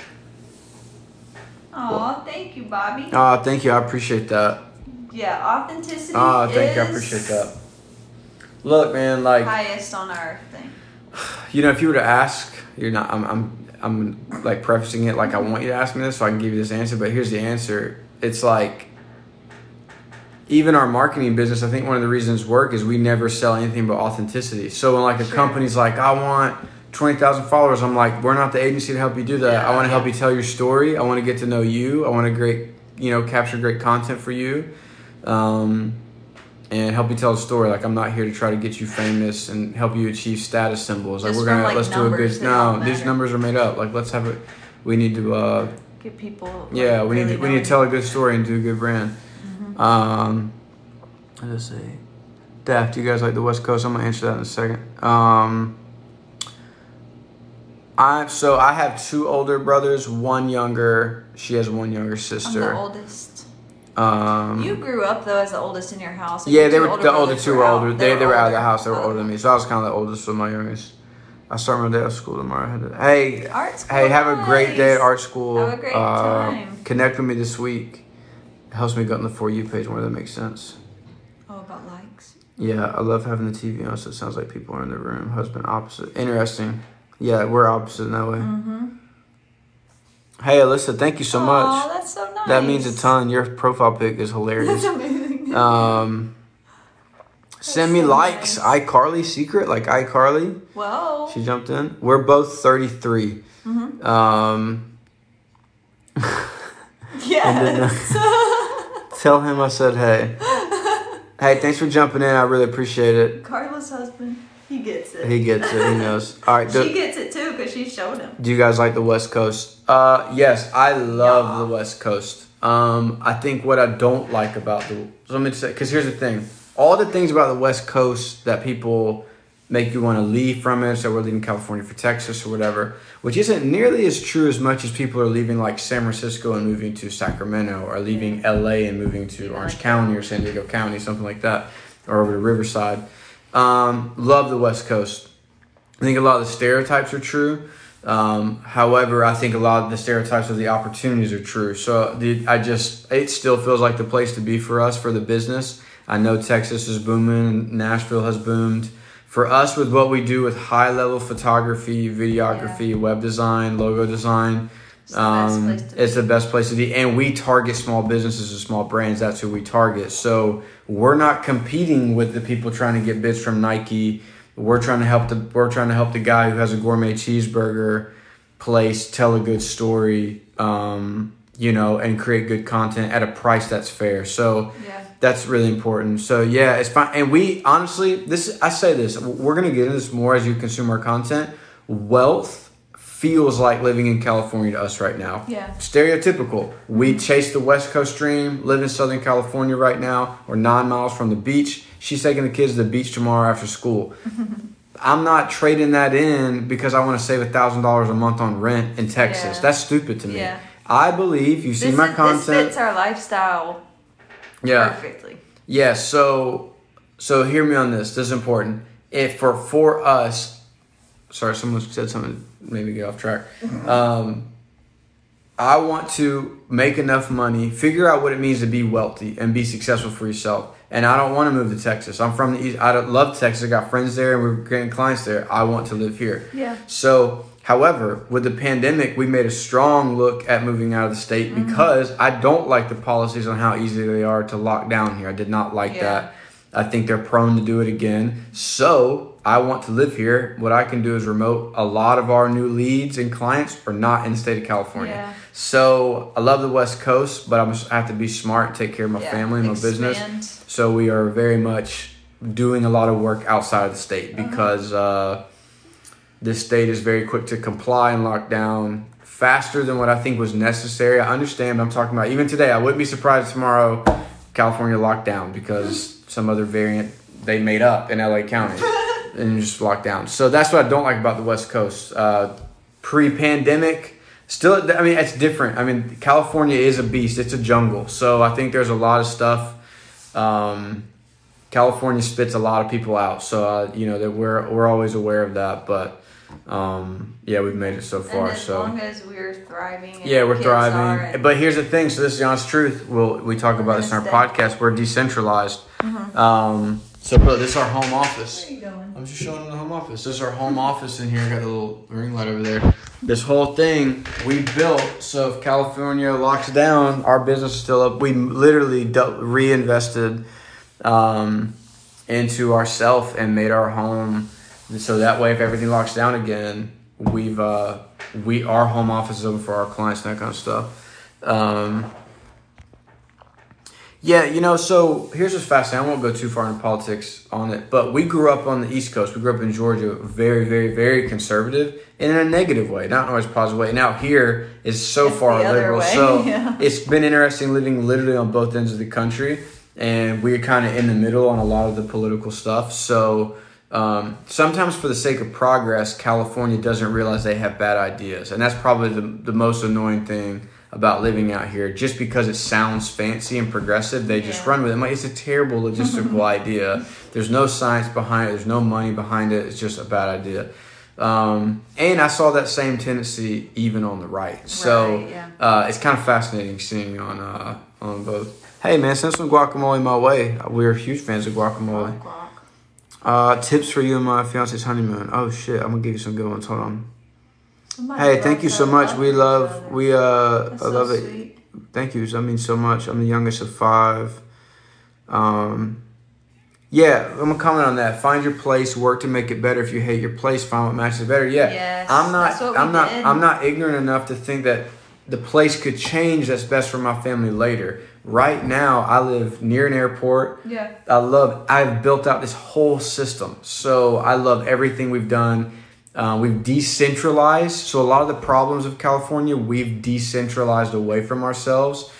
Aw, thank you, Bobby. Aw, thank you. I appreciate that. Yeah, authenticity thank you. I appreciate that. Look, man, like... highest on our thing. You know, if you were to ask, you're not... I'm like prefacing it like I want you to ask me this so I can give you this answer, but here's the answer. It's like... even our marketing business, I think one of the reasons work is we never sell anything but authenticity. So when like a company's like, I want 20,000 followers, I'm like, we're not the agency to help you do that. I want to help you tell your story. I want to get to know you. I want to capture great content for you, and help you tell the story. Like I'm not here to try to get you famous and help you achieve status symbols. Like let's do a good. No, these numbers are made up. Like let's have it. We need to get people. Yeah, like, we need to tell a good story and do a good brand. Let's see. Daph, do you guys like the West Coast? I'm gonna answer that in a second. I have 2 older brothers, 1 younger. She has 1 younger sister. I'm the oldest. You grew up though as the oldest in your house. Yeah, they were the older two were older. They were out of the house. They were older than me, so I was kind of the oldest with my youngest. I start my day at school tomorrow. Hey, art school. Hey, have a great day at art school. Have a great time. Connect with me this week. It helps me go on the For You page more. That makes sense. Oh, about likes? Yeah, I love having the TV on, so it sounds like people are in the room. Husband opposite. Interesting. Yeah, we're opposite in that way. Mm-hmm. Hey, Alyssa, thank you so much. Oh, that's so nice. That means a ton. Your profile pic is hilarious. That's amazing. Send me likes. Nice. iCarly secret, like iCarly. Whoa. She jumped in. We're both 33. Mm-hmm. Yes. Tell him I said hey. Hey, thanks for jumping in. I really appreciate it. Carla's husband, he gets it. He gets it. He knows. All right. She gets it too because she showed him. Do you guys like the West Coast? Yes, I love the West Coast. I think what I don't like about the let me say because here's the thing. All the things about the West Coast that people make you want to leave from it. So we're leaving California for Texas or whatever, which isn't nearly as true as much as people are leaving like San Francisco and moving to Sacramento or leaving LA and moving to Orange County or San Diego County, something like that, or over to Riverside. Love the West Coast. I think a lot of the stereotypes are true. However, I think a lot of the stereotypes of the opportunities are true. So it still feels like the place to be for us, for the business. I know Texas is booming. Nashville has boomed. For us, with what we do with high-level photography, videography, web design, logo design, it's the best place to be. And we target small businesses and small brands. That's who we target. So we're not competing with the people trying to get bids from Nike. We're trying to help the guy who has a gourmet cheeseburger place tell a good story, and create good content at a price that's fair. So. Yeah. That's really important. So yeah, it's fine. And we honestly, we're gonna get into this more as you consume our content. Wealth feels like living in California to us right now. Yeah. Stereotypical. We chase the West Coast dream, live in Southern California right now. We're 9 miles from the beach. She's taking the kids to the beach tomorrow after school. I'm not trading that in because I want to save $1,000 a month on rent in Texas. Yeah. That's stupid to me. Yeah. I believe you see my content. This fits our lifestyle. Yeah. Perfectly. Yeah. So hear me on this. This is important. If for us, sorry, someone said something that made me get off track. I want to make enough money, figure out what it means to be wealthy and be successful for yourself. And I don't want to move to Texas. I'm from the East. I love Texas. I got friends there and we're getting clients there. I want to live here. Yeah. So, however, with the pandemic, we made a strong look at moving out of the state because I don't like the policies on how easy they are to lock down here. I did not like that. I think they're prone to do it again. So I want to live here. What I can do is remote. A lot of our new leads and clients are not in the state of California. Yeah. So I love the West Coast, but I have to be smart and take care of my family and my business. So we are very much doing a lot of work outside of the state because... This state is very quick to comply and lock down faster than what I think was necessary. I understand I'm talking about. Even today, I wouldn't be surprised tomorrow California locked down because some other variant they made up in LA County and just locked down. So that's what I don't like about the West Coast. Pre-pandemic, still, I mean, it's different. I mean, California is a beast. It's a jungle. So I think there's a lot of stuff. California spits a lot of people out. So, that we're always aware of that, but. We've made it so far. And as long as we're thriving. Yeah, we're thriving. But here's the thing. So this is the honest truth. We talk about this in our podcast. We're decentralized. So bro, this is our home office. Where are you going? I'm just showing them the home office. This is our home office in here. Got a little ring light over there. This whole thing we built. So if California locks down, our business is still up. We literally reinvested into ourself and made our home. So that way, if everything locks down again, our home office is open for our clients and that kind of stuff. So here's what's fascinating. I won't go too far into politics on it, but we grew up on the East Coast. We grew up in Georgia, very, very, very conservative in a negative way, not always positive way. And out here is so far liberal. So it's been interesting living literally on both ends of the country, and we're kind of in the middle on a lot of the political stuff. So... sometimes for the sake of progress, California doesn't realize they have bad ideas. And that's probably the most annoying thing about living out here. Just because it sounds fancy and progressive, they just run with it. It's a terrible logistical idea. There's no science behind it. There's no money behind it. It's just a bad idea. And I saw that same tendency even on the right. It's kind of fascinating seeing on both. Hey, man, send some guacamole my way. We're huge fans of guacamole. Tips for you and my fiance's honeymoon. Oh shit, I'm gonna give you some good ones. Hold on. Hey, thank you so much. I love it. Thank you. I mean so much. I'm the youngest of 5. Yeah, I'm gonna comment on that. Find your place, work to make it better. If you hate your place, find what matches better. Yeah, yes, I'm not ignorant enough to think that the place could change that's best for my family later. Right now, I live near an airport. Yeah, I've built out this whole system, so I love everything we've done. We've decentralized, so a lot of the problems of California we've decentralized away from ourselves.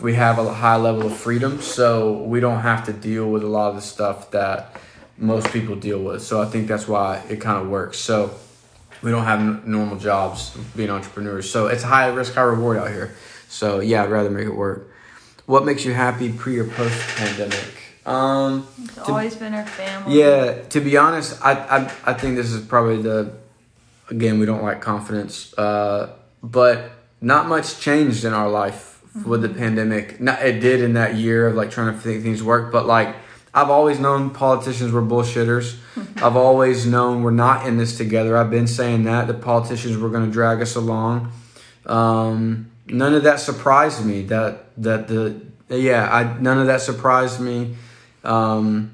We have a high level of freedom, so we don't have to deal with a lot of the stuff that most people deal with. So I think that's why it kind of works. So we don't have normal jobs being entrepreneurs. So it's high risk, high reward out here. So yeah, I'd rather make it work. What makes you happy pre or post pandemic? It's always been our family. Yeah, to be honest, I think this is probably again, we don't like confidence, but not much changed in our life. With the pandemic, it did in that year of like trying to think things work, but like I've always known politicians were bullshitters. I've always known we're not in this together. I've been saying that the politicians were going to drag us along. None of that surprised me. None of that surprised me. And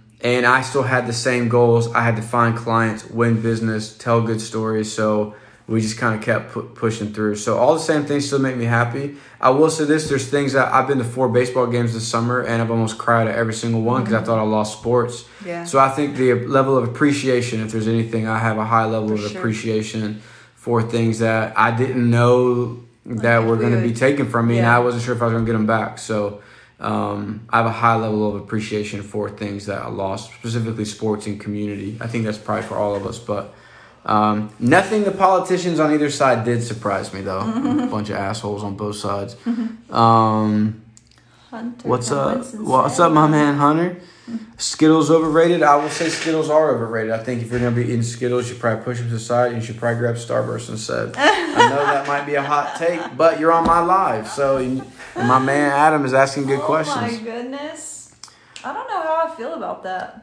I still had the same goals. I had to find clients, win business, tell good stories. So we just kind of kept pushing through. So all the same things still make me happy. I will say this. There's things that I've been to 4 baseball games this summer, and I've almost cried at every single one because I thought I lost sports. Yeah. So I think the level of appreciation, if there's anything, I have a high level of appreciation for things that I didn't know that were going to be taken from me, and I wasn't sure if I was going to get them back. So I have a high level of appreciation for things that I lost, specifically sports and community. I think that's probably for all of us, but... nothing the politicians on either side did surprise me, though. A bunch of assholes on both sides. Hunter, what's up, my man Hunter? Skittles overrated? I will say Skittles are overrated. I think if you're going to be eating Skittles, you probably push them to the side and you should probably grab Starburst instead. I know that might be a hot take, but you're on my live, so my man Adam is asking good questions. Oh my goodness. I don't know how I feel about that.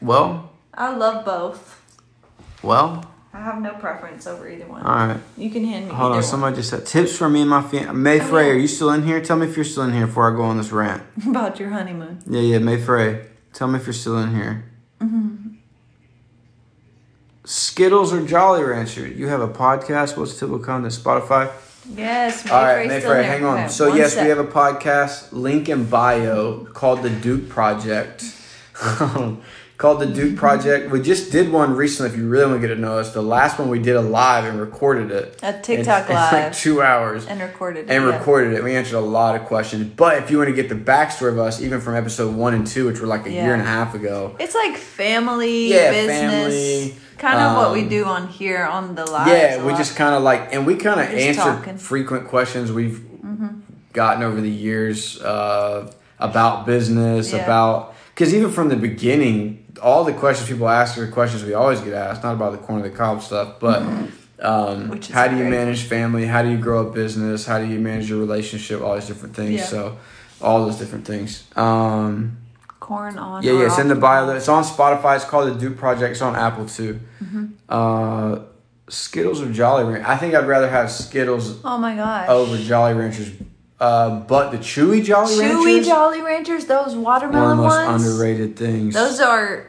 Well, I love both. Well, I have no preference over either one. All right. You can hand me either one. Hold on. Somebody just said, tips for me and my family. May Frey, are you still in here? Tell me if you're still in here before I go on this rant. About your honeymoon. Yeah, May Frey. Tell me if you're still in here. Mm-hmm. Skittles or Jolly Rancher? You have a podcast. What's typical content? Spotify? Yes. All right, May Frey, hang on. So, yes, we have a podcast, link in bio, called The Duke Project. Called The Duke Project. We just did one recently, if you really want to get to know us. The last one we did live and recorded it. A TikTok live. It's like 2 hours. And recorded it. We answered a lot of questions. But if you want to get the backstory of us, even from episode 1 and 2, which were like a year and a half ago. It's like family, business. Family. Kind of what we do on here on the live. Yeah, we just kind of like, and we kind of answered frequent questions we've gotten over the years about business, about... Because even from the beginning, all the questions people ask are questions we always get asked, not about the corner of the cob stuff, but how do you manage family? How do you grow a business? How do you manage your relationship? All these different things. Yeah. So all those different things. Corn on. Yeah, it's in the bio. It's on Spotify. It's called The Duke Project. It's on Apple too. Mm-hmm. Skittles or Jolly Ranchers? I think I'd rather have Skittles over Jolly Ranchers. But the Chewy Jolly Ranchers, those watermelon ones. One of the most underrated things. Those are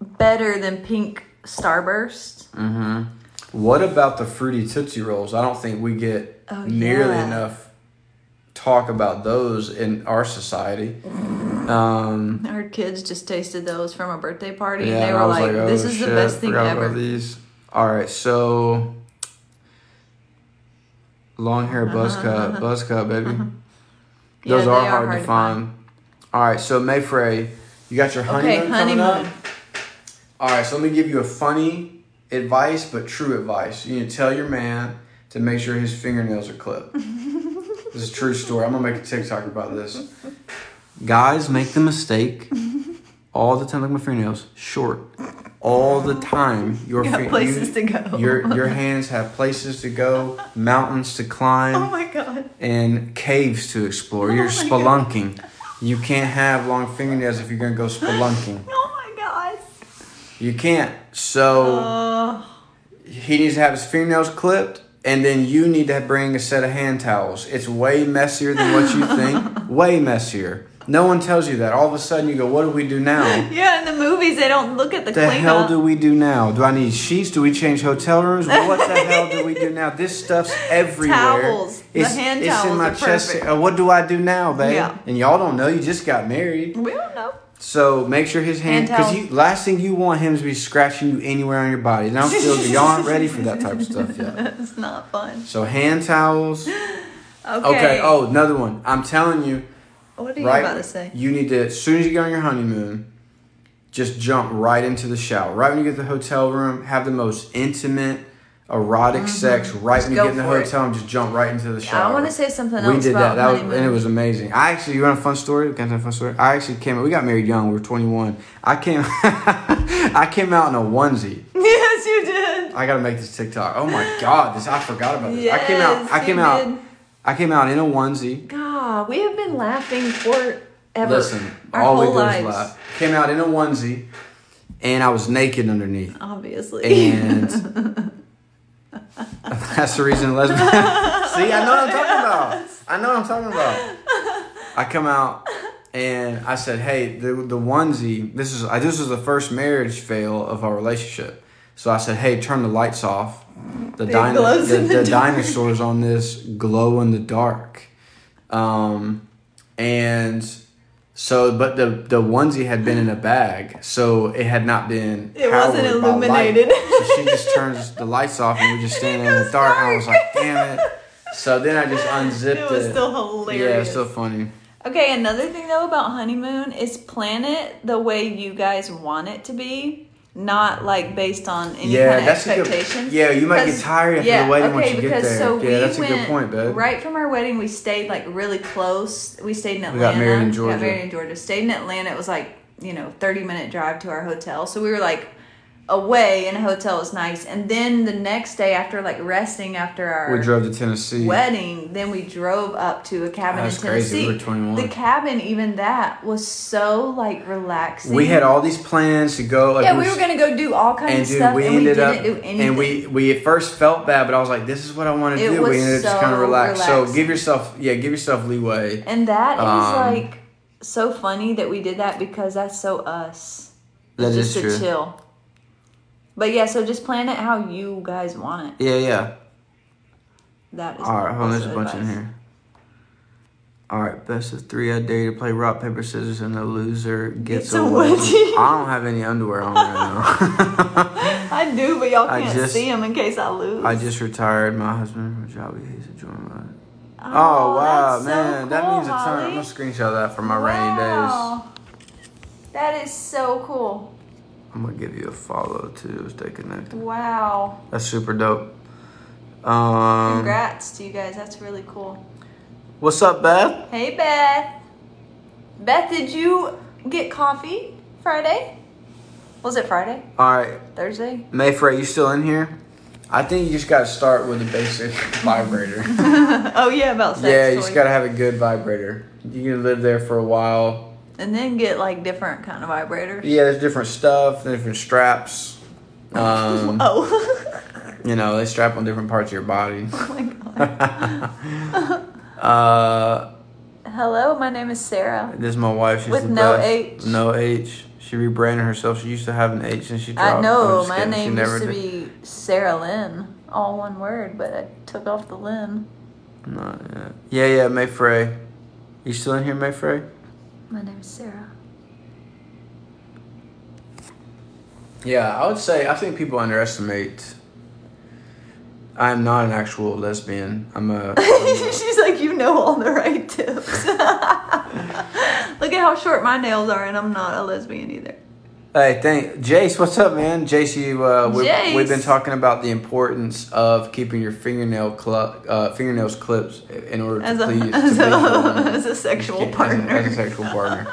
better than pink Starburst. Mm-hmm. What about the Fruity Tootsie Rolls? I don't think we get nearly enough talk about those in our society. Our kids just tasted those from a birthday party and they were like, oh, this is the best thing ever. These. All right, so... Long hair buzz cut, baby. Those are hard to find. All right, so May Frey, you got your honeymoon coming up. All right, so let me give you a funny advice, but true advice. You need to tell your man to make sure his fingernails are clipped. This is a true story. I'm gonna make a TikTok about this. Guys make the mistake all the time. Like my fingernails, short. All the time, you got places to go. Your hands have places to go, mountains to climb, oh my God, and caves to explore. You're spelunking. God. You can't have long fingernails if you're gonna go spelunking. Oh my gosh. You can't. So he needs to have his fingernails clipped, and then you need to bring a set of hand towels. It's way messier than what you think. Way messier. No one tells you that. All of a sudden, you go, what do we do now? Yeah, in the movies, they don't look at the cleanup. The hell do we do now? Do I need sheets? Do we change hotel rooms? What the hell do we do now? This stuff's everywhere. Towels. The hand towels in my chest. What do I do now, babe? Yeah. And y'all don't know. You just got married. We don't know. So make sure his hand... Because last thing you want him to be scratching you anywhere on your body. And I feel like y'all aren't ready for that type of stuff yet. It's not fun. So hand towels. Okay. Oh, another one. I'm telling you. What are you about to say? You need to, as soon as you get on your honeymoon, just jump right into the shower. Right when you get to the hotel room, have the most intimate, erotic sex. Right just when you get in the hotel room, just jump right into the shower. Yeah, I want to say something else. We did about that. Honeymoon. And it was amazing. I actually, you want a fun story? Can I tell a fun story? I actually came out. We got married young. We were 21. I came out in a onesie. Yes, you did. I got to make this TikTok. Oh my God, I forgot about this. Yes, I came out in a onesie. God, we have been laughing forever. Listen, all we do is laugh. Came out in a onesie, and I was naked underneath. Obviously. And that's the reason lesbian. See, I know what I'm talking about. I come out, and I said, hey, the onesie, this is the first marriage fail of our relationship. So I said, hey, turn the lights off. The dinosaurs on this glow in the dark. And so, but the onesie had been in a bag, so it had not been. It wasn't illuminated. So she just turns the lights off and we're just standing in the dark. And I was like, damn it. So then I just unzipped it. It was still hilarious. Yeah, it was still funny. Okay, another thing though about honeymoon is plan it the way you guys want it to be. Not like based on any kind of expectations. You might get tired after the wedding once you get there. So that's a good point, babe. Right from our wedding, we stayed like really close. We stayed in Atlanta. We got married in Georgia. Stayed in Atlanta. It was like, 30-minute drive to our hotel. So we were like away in a hotel. It was nice. And then the next day after like resting after our wedding, then we drove up to a cabin in Tennessee. Crazy. We were 21. The cabin, even that was so like relaxing. We had all these plans to go. Like, we were going to go do all kinds of stuff. We ended up didn't do anything. And we at first felt bad, but I was like, this is what I want to do. We ended up just kind of relaxed. So give yourself leeway. And that is like so funny that we did that because that's so us. That is true. Just to chill. But yeah, so just plan it how you guys want it. Yeah. That is. All right, hold on. There's a bunch in here. All right, best of three. I dare you to play rock paper scissors, and the loser gets a wedgie. I don't have any underwear on right now. I do, but y'all can't see them in case I lose. I just retired my husband from a job he hates. Enjoying life. Oh wow, man, so cool, that means a ton. Holly. I'm gonna screenshot that for my rainy days. That is so cool. I'm going to give you a follow, too. Stay connected. Wow. That's super dope. Congrats to you guys. That's really cool. What's up, Beth? Hey, Beth. Beth, did you get coffee Friday? Was it Friday? All right. Thursday? Mayfrey, you still in here? I think you just got to start with a basic vibrator. Oh, yeah, about sex. Yeah, you just got to have a good vibrator. You can live there for a while. And then get, like, different kind of vibrators. Yeah, there's different stuff, different straps. They strap on different parts of your body. Oh, my God. Hello, my name is Sara. This is my wife. She's with no H. No H. She rebranded herself. She used to have an H, and she dropped it. I know. My name used to be Sara Lynn. All one word, but I took off the Lynn. Not yet. Yeah, Mayfrey. You still in here, Mayfrey? My name is Sara. Yeah, I would say, I think people underestimate. I am not an actual lesbian. She's like, you know all the right tips. Look at how short my nails are, and I'm not a lesbian either. Hey, Jace, what's up, man? Jace, we've been talking about the importance of keeping your fingernails clipped in order as a sexual partner. As a sexual partner.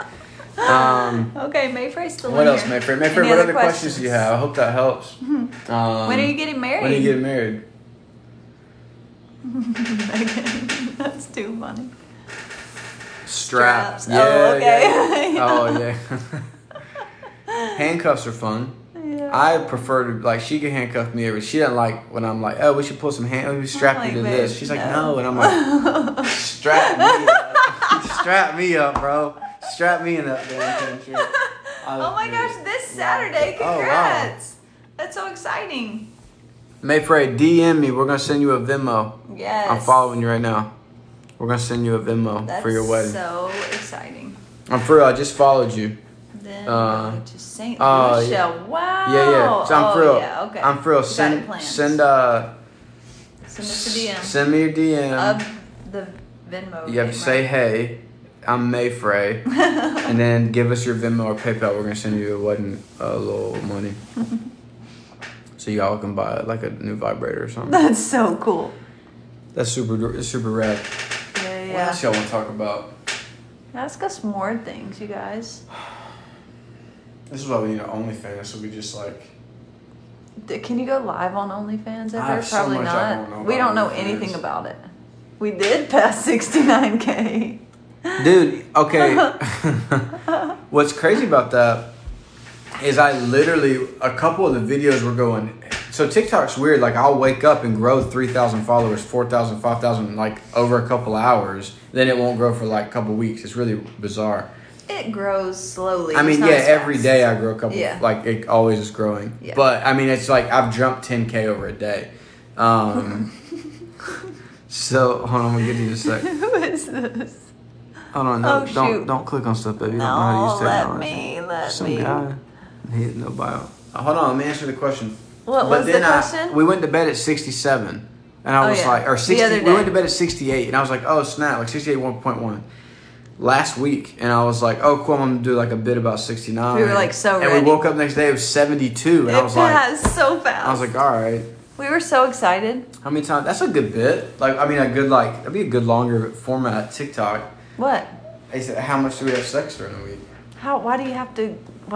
Okay, Mayfrey's still in here. What else, Mayfrey? Mayfrey, what other questions do you have? I hope that helps. When are you getting married? That's too funny. Straps. Yeah, oh, okay. Yeah. Oh, yeah. Handcuffs are fun. Yeah. I prefer to, like, she can handcuff me she doesn't like when I'm like, oh, we should pull some we strap you to this. She's like, no. And I'm like, strap me up. Strap me up, bro. Strap me in that damn thing. Oh my gosh, this Saturday. Congrats. Oh, wow. That's so exciting. Mayfrey, DM me. We're going to send you a Venmo. Yes. I'm following you right now. We're going to send you a Venmo for your wedding. That's so exciting. I'm for real. I just followed you. Then to St. Lucia. Yeah. Wow. Yeah, yeah. So I'm for real. Yeah, okay. I'm for real. Send us a DM. Send me a DM. Of the Venmo. You have to say, hey, I'm Mayfrey. And then give us your Venmo or PayPal. We're going to send you a wedding little money. So y'all can buy like a new vibrator or something. That's so cool. That's super rad. Yeah, yeah. What else y'all want to talk about? Ask us more things, you guys. This is why we need an OnlyFans, so we just like... Can you go live on OnlyFans? Probably so much not. I don't know about we don't know OnlyFans. Anything about it. We did pass 69K. Dude, okay. What's crazy about that is I literally... A couple of the videos were going... So TikTok's weird. Like, I'll wake up and grow 3,000 followers, 4,000, 5,000, like, over a couple hours. Then it won't grow for, like, a couple weeks. It's really bizarre. It grows slowly. I mean, yeah, every day I grow a couple. Yeah. Like, it always is growing. Yeah. But, I mean, it's like I've jumped 10K over a day. So, hold on. I'm going to get you in a sec. Who is this? Hold on. No, oh, don't click on stuff, baby. You don't know how to use technology. Let me. Some guy. He had no bio. Hold on. Let me answer the question. What was the question? We went to bed at 67. And I was like, or 60. We went to bed at 68. And I was like, oh, snap. Like, 68, 1.1. Last week, and I was like, oh, cool, I'm gonna do like a bit about 69. We were like so ready. And we woke up the next day, it was 72, and I was like, it passed so fast. I was like, all right. We were so excited. How many times? That's a good bit. Like, I mean, a good, like, that'd be a good longer format TikTok. What? I said, how much do we have sex during the week? Why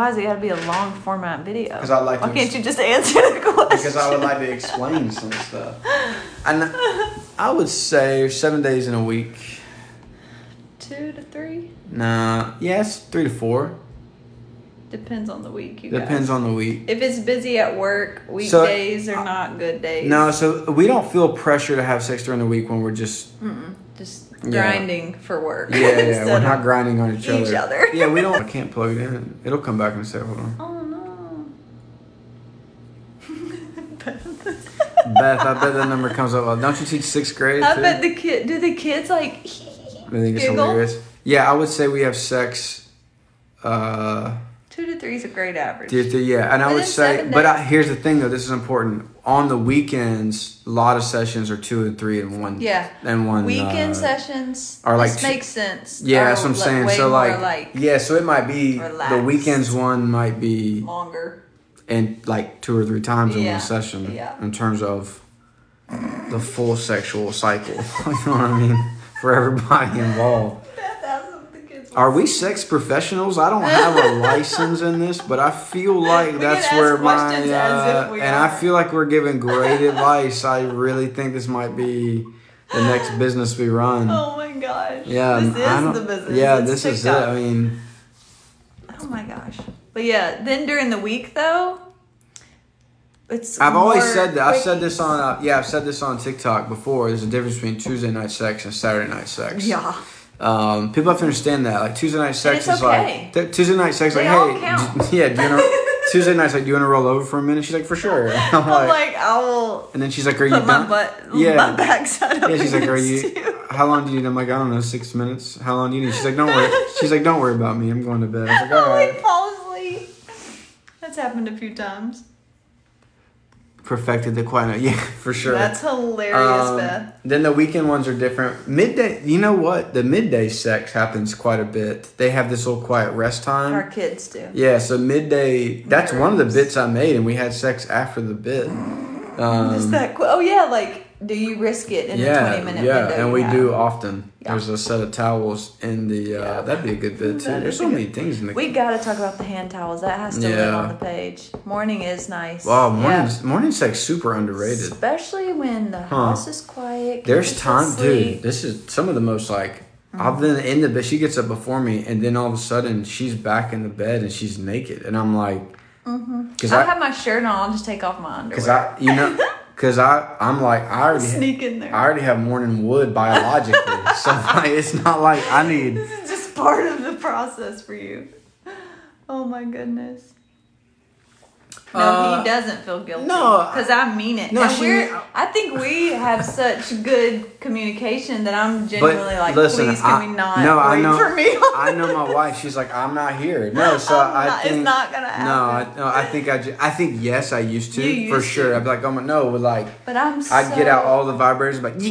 does it gotta be a long format video? Because I like. Why can't you just answer the question? Because I would like to explain some stuff. And I would say 7 days in a week. 2 to 3? Nah. Yes, 3 to 4. Depends on the week, you guys. Depends on the week. If it's busy at work, weekdays are not good days. No, so we don't feel pressure to have sex during the week when we're just... Just grinding for work. Yeah, we're not grinding on each other. Yeah, we don't... I can't plug it in. It'll come back in a sec. Hold on. Oh, no. Beth, I bet that number comes up. Don't you teach 6th grade, too? I bet the kid... Do the kids, like... I think it's hilarious. Yeah, I would say we have sex. 2 to 3 is a great average. 2 to 3, yeah, and I would say, but here's the thing though. This is important. On the weekends, a lot of sessions are 2 and 3 in one. Yeah, and one weekend sessions are like. This makes sense. Yeah, that's what I'm saying. So like, yeah, so it might be relaxed. The weekends one might be longer, and like 2 or 3 times in one session. Yeah. In terms of the full sexual cycle, you know what I mean. For everybody involved. That's what the kids want. Are we sex professionals? I don't have a license in this, but I feel like that's where my I feel like we're giving great advice. I really think this might be the next business we run. Oh my gosh! Yeah, this is the business. Yeah, it's this TikTok. Is it. I mean, oh my gosh! But yeah, then during the week though, I've always said that. I've said this on TikTok before. There's a difference between Tuesday night sex and Saturday night sex. Yeah. People have to understand that. Like Tuesday night sex is okay. Like Tuesday night sex. They like, hey, Tuesday night's like, do you want to roll over for a minute? She's like, for sure. I'm like, I will. And then she's like, are you done? My backside up. Yeah, she's like, are you? How long do you need? I'm like, I don't know, 6 minutes. How long do you need? She's like, don't worry. She's like, don't worry about me. I'm going to bed. I was like, all right. I fall asleep. That's happened a few times. Perfected the quiet. Yeah, for sure. That's hilarious, Beth. Then the weekend ones are different. Midday, you know what? The midday sex happens quite a bit. They have this little quiet rest time. Our kids do. Yeah, so midday, that's one of the bits I made, and we had sex after the bit. Just that quick. Oh, yeah, like, do you risk it in the 20-minute window? Yeah, and we do often. Yeah. There's a set of towels in the, that'd be a good bit, too. There's so many things in the... We got to talk about the hand towels. That has to live on the page. Morning is nice. Wow, morning sex super underrated. Especially when the house is quiet. There's time, dude. This is some of the most, like, I've been in the bed. She gets up before me, and then all of a sudden, she's back in the bed, and she's naked. And I'm like... Because I have my shirt on. I'll just take off my underwear. Because I'm like, I already sneak in there. I already have morning wood biologically, so like, it's not like I need. This is just part of the process for you. Oh my goodness. No, he doesn't feel guilty. No, because I mean it. No, and I think we have such good communication that I'm genuinely like, listen, please, can we not? No, I know. For me, I know my wife. She's like, I'm not here. No, so I think it's not gonna happen. No, I think yes, I used to for sure. I'd be like, oh my, no, like, but I'd get out all the vibrators, like,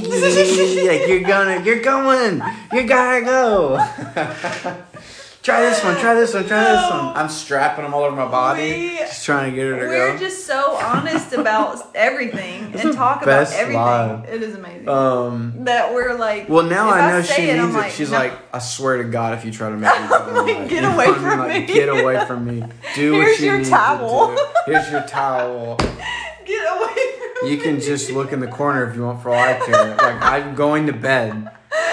you gotta go. Try this one. I'm strapping them all over my body. Just trying to get her to go. We're just so honest about everything and talk about everything. Lie. It is amazing. That we're like... Well, now I know she needs it. She's like, I swear to God if you try to make me... like, get away from me. Get away from me. Do what you need to do. Here's your towel. Here's your towel. Get away from me. You can just look in the corner if you want for all I care. Like, I'm going to bed.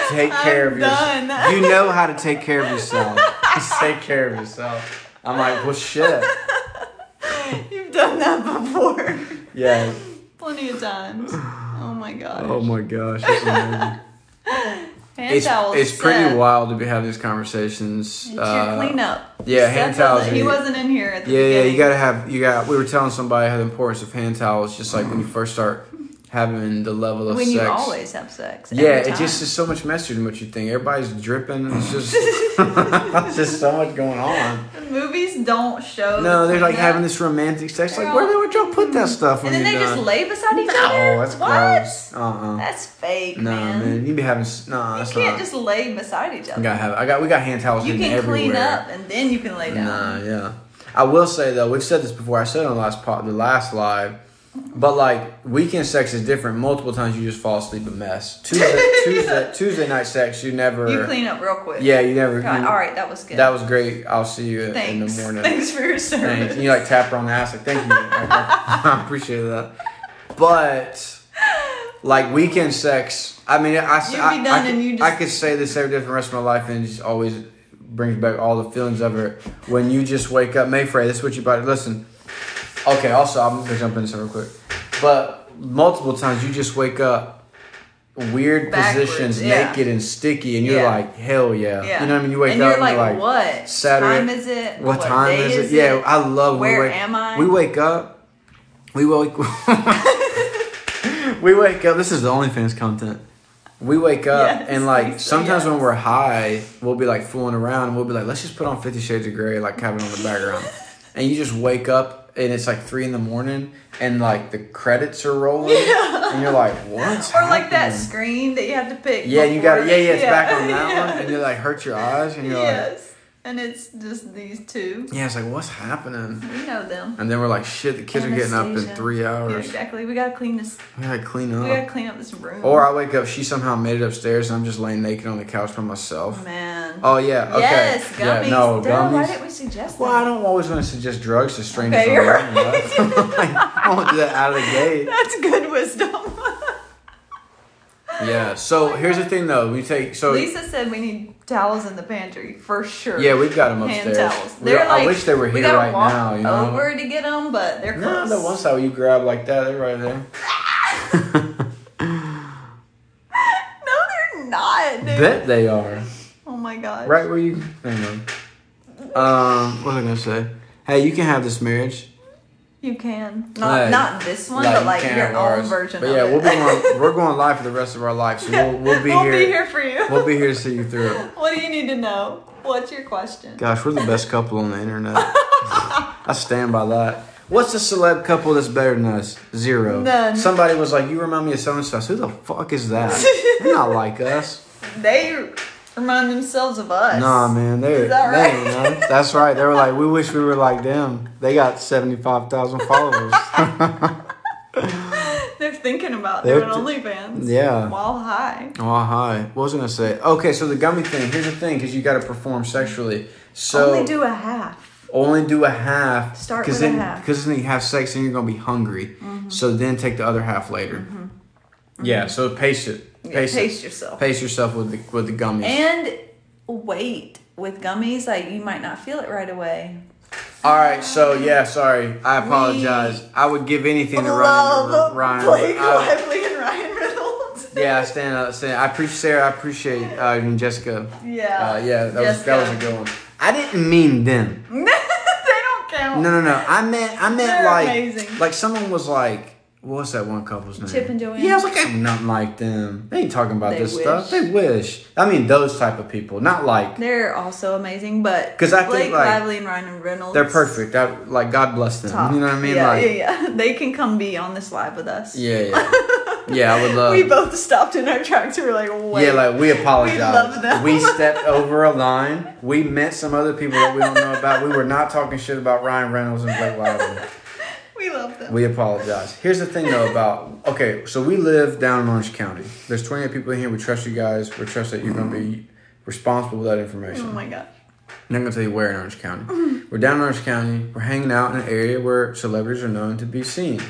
Take care of yourself. You know how to take care of yourself. Just take care of yourself. I'm like, well, shit. You've done that before. Yeah. Plenty of times. Oh, my gosh. Oh, my gosh. It's pretty wild to be having these conversations. It's your cleanup. Yeah, hand towels. He wasn't in here at the beginning. Yeah, we were telling somebody how the importance of hand towels, just like when you first start having the level of sex. When you always have sex. Yeah, it just is so much messier than what you think. Everybody's dripping. It's just, it's just so much going on. The movies don't show. No, they're like having this romantic sex. Like, where would y'all put that stuff? And then they just lay beside each other. No, that's gross. Uh-uh. That's fake, man. No, man, you be having. No, that's not. You can't just lay beside each other. We got hand towels in everywhere. You can clean up and then you can lay down. Nah, yeah. I will say though, we've said this before. I said it on the last live. But, like, weekend sex is different. Multiple times you just fall asleep a mess. Tuesday night sex, you never... You clean up real quick. Yeah, you never... God, all right, that was good. That was great. I'll see you in the morning. Thanks for your service. Thanks. And you, like, tap her on the ass. Like, thank you. I appreciate that. But, like, weekend sex... I mean, I could say this every day for the rest of my life and just always brings back all the feelings of it. When you just wake up... Mayfrey, this is what you about to listen... Okay, also, I'm going to jump in this real quick. But multiple times you just wake up weird positions, naked and sticky, and you're like, hell yeah. You know what I mean? You wake up and you're like, what Saturday, time is it? What time is it? Yeah, I love where am I? We wake up. We wake up. This is the OnlyFans content. We wake up and like sometimes when we're high, we'll be like fooling around and we'll be like, let's just put on 50 Shades of Grey, like having on the background. And you just wake up. And it's like 3 a.m, and like the credits are rolling, and you're like, "What?" Or like that screen that you have to pick. Yeah, you got it. Yeah, it's back on that one, and you're like, "Hurt your eyes," and you're like, "Yes." And it's just these two. Yeah, it's like, "What's happening?" We know them. And then we're like, "Shit, the kids are getting up in 3 hours." Yeah, exactly. We gotta clean this. We gotta clean up. We gotta clean up this room. Or I wake up, she somehow made it upstairs, and I'm just laying naked on the couch by myself. Man. Oh, yeah. Okay. Yes, gummies. Yeah, no, gummies. Why didn't we suggest that? Well, I don't always want to suggest drugs to strangers. Okay, you're right. I won't do that out of the gate. That's good wisdom. Yeah. So here's the thing, though. Lisa said we need towels in the pantry for sure. Yeah, we've got them upstairs. Hand towels. I wish they were here right now. You know, over to get them, but they're close. No, the ones that you grab like that, they're right there. No, they're not. Dude. Bet they are. Oh my God! Right where you. Hang on. What was I gonna say? Hey, you can have this marriage. You can not this one, but like your own version. But yeah, we're going live for the rest of our life, so we'll be here for you. We'll be here to see you through it. What do you need to know? What's your question? Gosh, we're the best couple on the internet. I stand by that. What's a celeb couple that's better than us? Zero. None. Somebody was like, "You remind me of so and so." Who the fuck is that? They're not like us. They remind themselves of us. Nah, man. Is that right? You know, that's right. They were like, we wish we were like them. They got 75,000 followers. They're thinking about doing OnlyFans. Yeah. While high. What was I going to say? Okay, so the gummy thing. Here's the thing, because you got to perform sexually. So only do a half. Start with a half. Because then you have sex and you're going to be hungry. Mm-hmm. So then take the other half later. Mm-hmm. Mm-hmm. Yeah, so pace it. Pace yourself. Pace yourself with the gummies. And wait with gummies, like you might not feel it right away. All right, so yeah, sorry, I apologize. I would give anything to Ryan Reynolds. Blake Lively and Ryan Reynolds. Yeah, stand up. I appreciate Sara. I appreciate Jessica. Yeah. Yeah, that was a good one. I didn't mean them. They don't count. No. I meant like amazing. Like someone was like, what's that one couple's name? Chip and Joanna. Yeah, I was like, I'm nothing like them. They ain't talking about this stuff. They wish. I mean, those type of people, not like. They're also amazing, but Blake Lively and Ryan Reynolds. They're perfect. Like, God bless them. Top. You know what I mean? Yeah, like, yeah. They can come be on this live with us. Yeah. Yeah, I would love. We both stopped in our tracks. We were like, wait. Yeah, like, we apologize. We love them. We stepped over a line. We met some other people that we don't know about. We were not talking shit about Ryan Reynolds and Blake Lively. We love them. We apologize. Here's the thing, though, so we live down in Orange County. There's 28 people in here. We trust you guys. We trust that you're going to be responsible with that information. Oh, my God. And I'm going to tell you where in Orange County. We're down in Orange County. We're hanging out in an area where celebrities are known to be seen.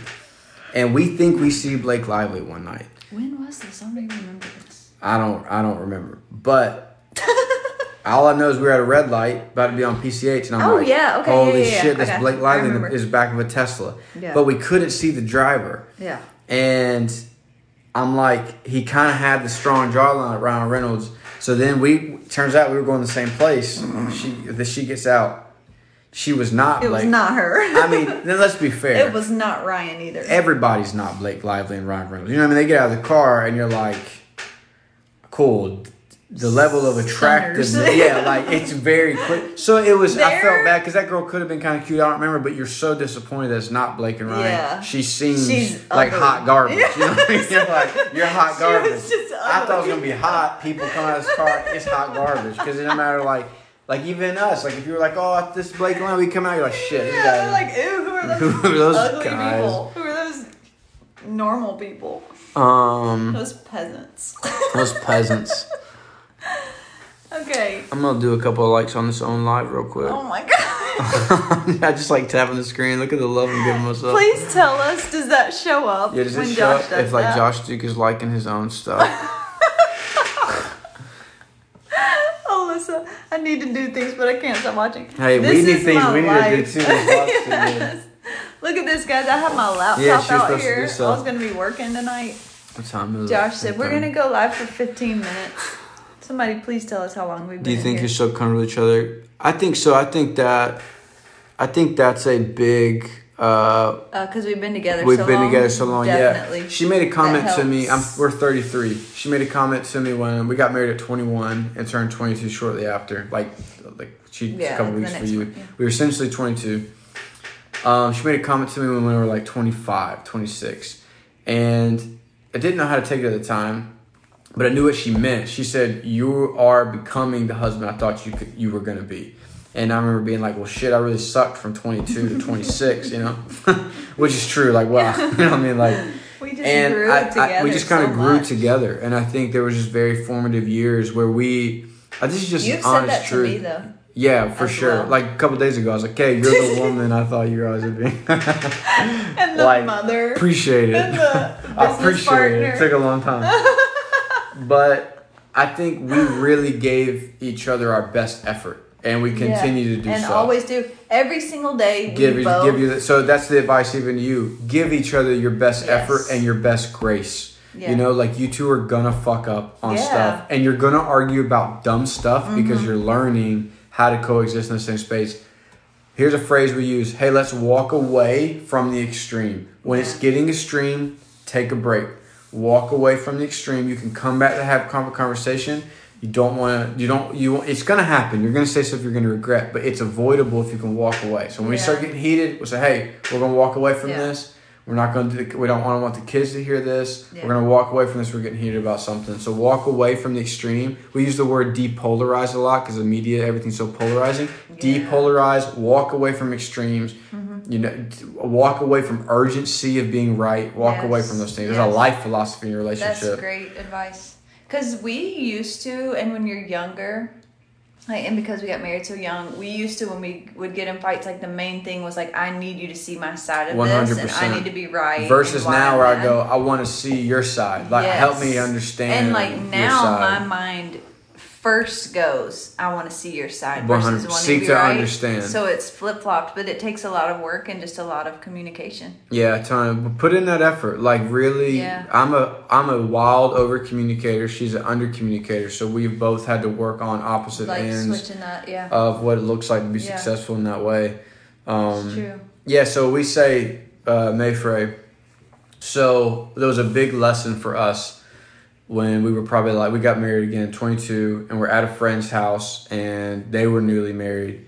And we think we see Blake Lively one night. When was this? I don't even remember this. I don't remember. But all I know is we were at a red light, about to be on PCH, and I'm holy shit, that's Blake Lively is back of a Tesla. Yeah. But we couldn't see the driver. Yeah. And I'm like, he kind of had the strong jawline at Ryan Reynolds. So then turns out we were going to the same place. She gets out. She was not Blake. It was not her. I mean, then let's be fair. It was not Ryan either. Everybody's not Blake Lively and Ryan Reynolds. You know what I mean? They get out of the car, and you're like, cool. The level of attractiveness, it's very quick. So it was. I felt bad because that girl could have been kind of cute. I don't remember, but you're so disappointed that it's not Blake and Ryan. Yeah. She seems like hot garbage. You know what I mean? You're like, you're hot garbage. I thought it was gonna be hot. People come out of this car, it's hot garbage. Because it doesn't matter. Like even us. Like if you were like, oh, this Blake and Ryan, we come out, you're like, shit. Yeah, they're like, ew, who are those ugly guys? People? Who are those normal people? Those peasants. Okay. I'm going to do a couple of likes on this own live real quick. Oh, my God. I just like tapping the screen. Look at the love I'm giving myself. Please tell us, does that show up when Josh does that? Yeah, does it show up if, like, Josh Duke is liking his own stuff? Alyssa, I need to do things, but I can't stop watching. Hey, we need things we need to do, too. Yes. Look at this, guys. I have my laptop out here. I was going to be working tonight. What time is it? Josh said, we're going to go live for 15 minutes. Somebody please tell us how long we've been. Do you think you're so comfortable with each other? I think so. I think that's a big. Because we've been together. We've been together so long. Definitely. Yeah. She made a comment to me. We're 33. She made a comment to me when we got married at 21 and turned 22 shortly after. Like a couple weeks for you. One, yeah. We were essentially 22. She made a comment to me when we were like 25, 26, and I didn't know how to take it at the time. But I knew what she meant. She said, you are becoming the husband I thought you were going to be. And I remember being like, well, shit, I really sucked from 22 to 26, you know? Which is true. Like, wow. You know what I mean? Like, we just kind of grew together. And I think there was just very formative years where this is just honest truth. You've said that to me, though. Yeah, for sure. Well. Like, a couple days ago, I was like, hey, you're the woman I thought you were always going to be. And the mother. Appreciate it. And the business partner. It took a long time. But I think we really gave each other our best effort, and we continue to do so. And always do. Every single day, so that's the advice even to you. Give each other your best effort and your best grace. Yeah. You know, like, you two are going to fuck up on stuff. And you're going to argue about dumb stuff because you're learning how to coexist in the same space. Here's a phrase we use. Hey, let's walk away from the extreme. When it's getting extreme, take a break. Walk away from the extreme. You can come back to have a conversation. You don't want to. It's gonna happen. You're gonna say stuff you're gonna regret, but it's avoidable if you can walk away. So when we start getting heated, we'll say, "Hey, we're gonna walk away from this. We're not gonna. We don't want the kids to hear this. Yeah. We're gonna walk away from this. We're getting heated about something. So walk away from the extreme. We use the word depolarize a lot because the media, everything's so polarizing. Yeah. Depolarize. Walk away from extremes. You know, walk away from urgency of being right. Walk away from those things. There's a life philosophy in your relationship. That's great advice. Because we used to, and when you're younger, and because we got married so young, we used to, when we would get in fights, like, the main thing was, like, I need you to see my side of 100%. This, and I need to be right. Versus now where I go, I want to see your side. Like, help me understand your side. And, like, now my mind first goes, I want to see your side versus want to be right. Understand. So it's flip-flopped, but it takes a lot of work and just a lot of communication. Yeah, a ton. Put in that effort. Like, really, yeah. I'm a wild over-communicator. She's an under-communicator. So we've both had to work on opposite ends that, yeah. of what it looks like to be yeah. successful in that way. That's true. Yeah, so we say Mayfrey. So there was a big lesson for us. When we were probably like, we got married again, 22, and we're at a friend's house, and they were newly married.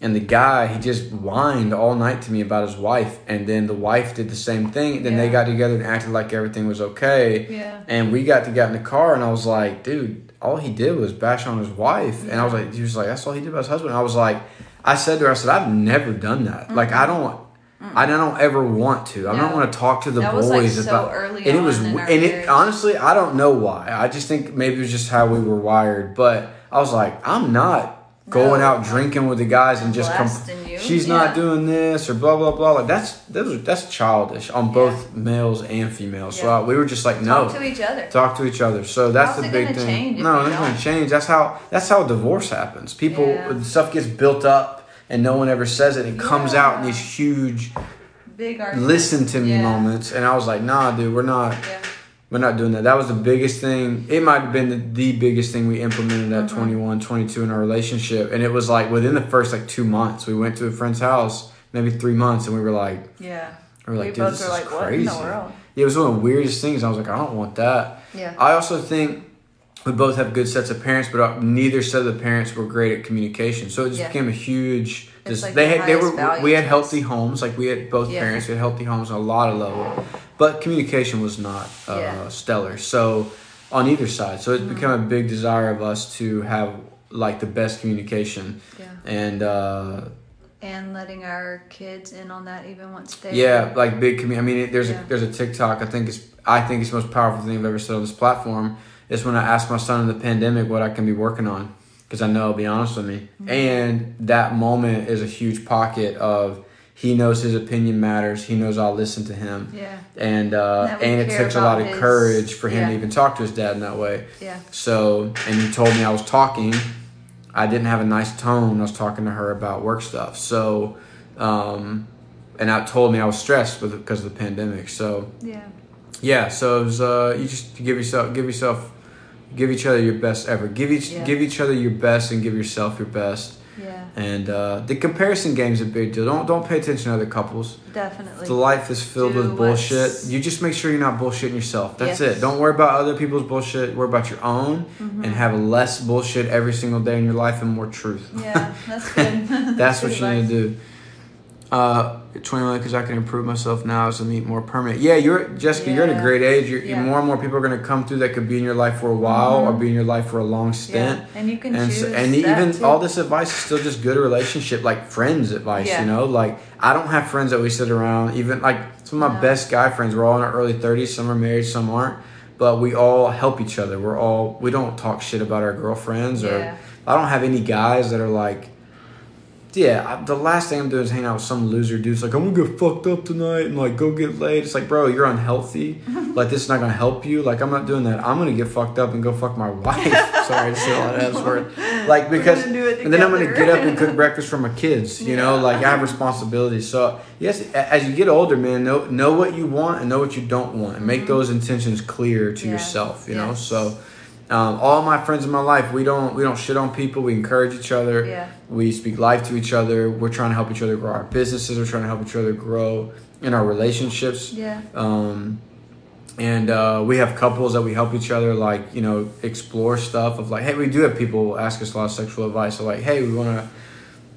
And the guy, he just whined all night to me about his wife. And then the wife did the same thing. And then yeah. they got together and acted like everything was okay. Yeah. And we got in the car, and I was like, dude, all he did was bash on his wife. Yeah. And I was like, he was like, that's all he did about his husband. And I was like, I said to her, I said, I've never done that. Mm-hmm. Like, I don't ever want to. I don't want to talk to the boys like so about. Early and it was, on in our and it, honestly, I don't know why. I just think maybe it was just how we were wired. But I was like, I'm not going out drinking with the guys and just she's not doing this or blah blah blah. Like that's childish on both males and females. Yeah. So we were just like, no, talk to each other. So that's the big thing. No, it's going to change. That's how divorce happens. People stuff gets built up. And no one ever says it. It comes out in these huge, big listen to me moments. And I was like, nah, dude, we're not doing that. That was the biggest thing. It might have been the biggest thing we implemented at 21, 22 in our relationship. And it was like within the first 2 months, we went to a friend's house, maybe 3 months. And we were like, we were like, dude, this is like, crazy. What in the world? It was one of the weirdest things. I was like, I don't want that. Yeah. I also think we both have good sets of parents, but neither set of the parents were great at communication. So it just became a huge. We had healthy homes. Like we had both parents. We had healthy homes on a lot of level, but communication was not stellar. So on either side, so it's become a big desire of us to have the best communication. Yeah. And letting our kids in on that even once they big community. I mean, there's a TikTok. I think it's the most powerful thing I've ever said on this platform. It's when I asked my son in the pandemic what I can be working on because I know he'll be honest with me. Mm-hmm. And that moment is a huge pocket of he knows his opinion matters. He knows I'll listen to him. Yeah. And it takes a lot of courage for him to even talk to his dad in that way. Yeah. So, and he told me I was talking. I didn't have a nice tone when I was talking to her about work stuff. So, and I told me I was stressed because of the pandemic. So, yeah. So it was, you just give each other your best effort. Give each other your best and give yourself your best. Yeah. And the comparison game's a big deal. Don't pay attention to other couples. Definitely. The life is filled with bullshit. You just make sure you're not bullshitting yourself. That's it. Don't worry about other people's bullshit. Worry about your own and have less bullshit every single day in your life and more truth. Yeah, that's good. that's what you need to do. 21 because I can improve myself now as I meet more permanent. Yeah, you're Jessica. Yeah. You're at a great age. More and more people are going to come through that could be in your life for a while or be in your life for a long stint. Yeah. And you can choose. So, and that even too. All this advice is still just good relationship, friends advice. Yeah. You know, I don't have friends that we sit around. Even some of my best guy friends, we're all in our early 30s. Some are married, some aren't. But we all help each other. We don't talk shit about our girlfriends or I don't have any guys that are like. Yeah, the last thing I'm doing is hanging out with some loser dude's I'm gonna get fucked up tonight and go get laid. It's bro, you're unhealthy. This is not gonna help you. I'm not doing that. I'm gonna get fucked up and go fuck my wife. Sorry to say all that word. Because and then I'm gonna get up and cook breakfast for my kids. You know, I have responsibilities. So yes, as you get older, man, know what you want and know what you don't want, and make those intentions clear to yourself. You know, so. All my friends in my life, we don't shit on people. We encourage each other. Yeah. We speak life to each other. We're trying to help each other grow our businesses. We're trying to help each other grow in our relationships. Yeah. And we have couples that we help each other, explore stuff of hey, we do have people ask us a lot of sexual advice. So hey, we want to,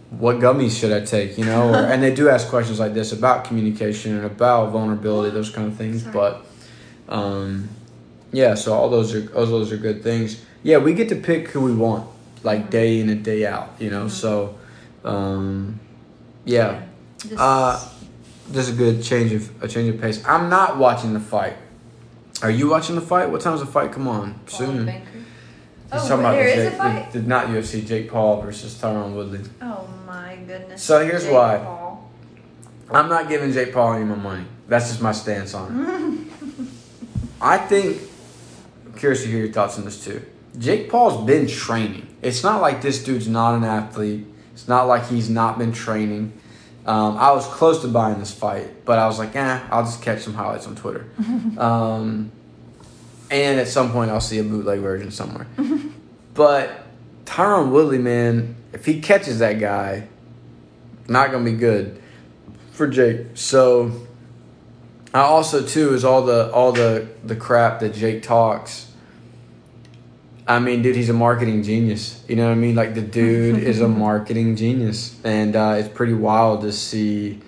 what gummies should I take? You know, and they do ask questions like this about communication and about vulnerability, those kind of things. Sorry. But. Yeah, so all those are good things. Yeah, we get to pick who we want, day in and day out, you know. Mm-hmm. So, just a good change of pace. I'm not watching the fight. Are you watching the fight? What time's the fight? Come on, soon. There is a fight. Not UFC. Jake Paul versus Tyron Woodley. Oh my goodness. So here's Jake why. Paul. I'm not giving Jake Paul any more money. That's just my stance on it. I think, I'm curious to hear your thoughts on this too. Jake Paul's been training. It's not like this dude's not an athlete. It's not like he's not been training. I was close to buying this fight, but I was like, I'll just catch some highlights on Twitter. And at some point, I'll see a bootleg version somewhere. But Tyron Woodley, man, if he catches that guy, not going to be good for Jake. So I also, too, is all the crap that Jake talks. I mean, dude, he's a marketing genius. You know what I mean? Like, the dude is a marketing genius. And it's pretty wild to see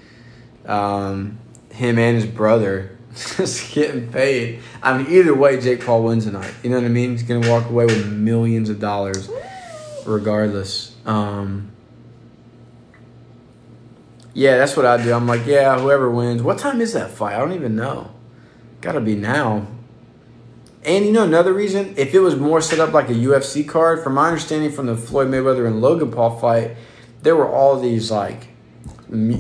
him and his brother just getting paid. I mean, either way, Jake Paul wins tonight. You know what I mean? He's going to walk away with millions of dollars regardless. Yeah, that's what I do. I'm like, yeah, whoever wins. What time is that fight? I don't even know. Got to be now. And you know another reason? If it was more set up like a UFC card, from my understanding from the Floyd Mayweather and Logan Paul fight, there were all these like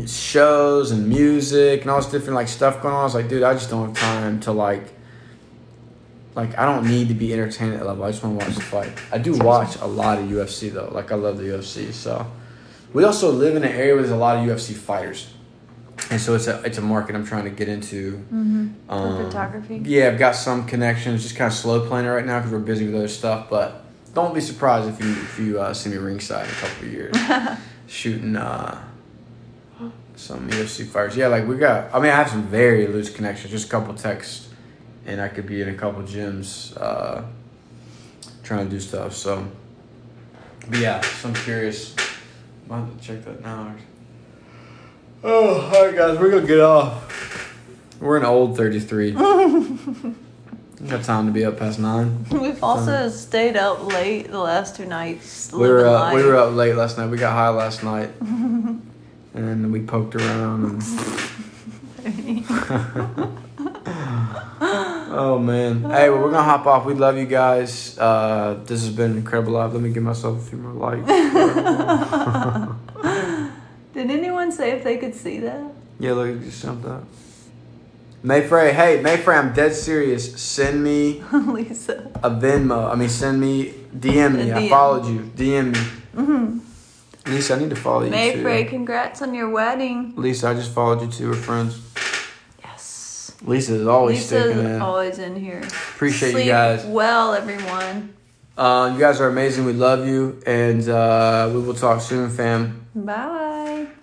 shows and music and all this different like stuff going on. I was like, dude, I just don't have time to like I don't need to be entertained at that level. I just want to watch the fight. I do watch a lot of UFC though. Like I love the UFC. So we also live in an area where there's a lot of UFC fighters. And so it's a market I'm trying to get into. Mm-hmm. Photography. Yeah, I've got some connections. Just kind of slow playing it right now because we're busy with other stuff. But don't be surprised if you see me ringside in a couple of years shooting some UFC fighters. Yeah, like we got. I mean, I have some very loose connections. Just a couple texts, and I could be in a couple gyms trying to do stuff. So, but yeah, so I'm curious. I might have to check that now. Oh, all right, guys. We're going to get off. We're an old 33. Got time to be up past 9. We've also stayed up late the last two nights. We were up late last night. We got high last night. And we poked around. And oh, man. Hey, well, we're going to hop off. We love you guys. This has been incredible live. Let me give myself a few more likes. Did anyone say if they could see that? Yeah, look, it just jumped up. Mayfrey, hey, Mayfrey, I'm dead serious. Send me Lisa a Venmo. I mean, send me, DM me. I followed you. DM me. Mm-hmm. Lisa, I need to follow you, Mayfrey, too. Mayfrey, congrats on your wedding. Lisa, I just followed you, too. We're friends. Yes. Lisa is always sticking in. Lisa is always in here. Appreciate you guys. Sleep well, everyone. You guys are amazing. We love you. And we will talk soon, fam. Bye.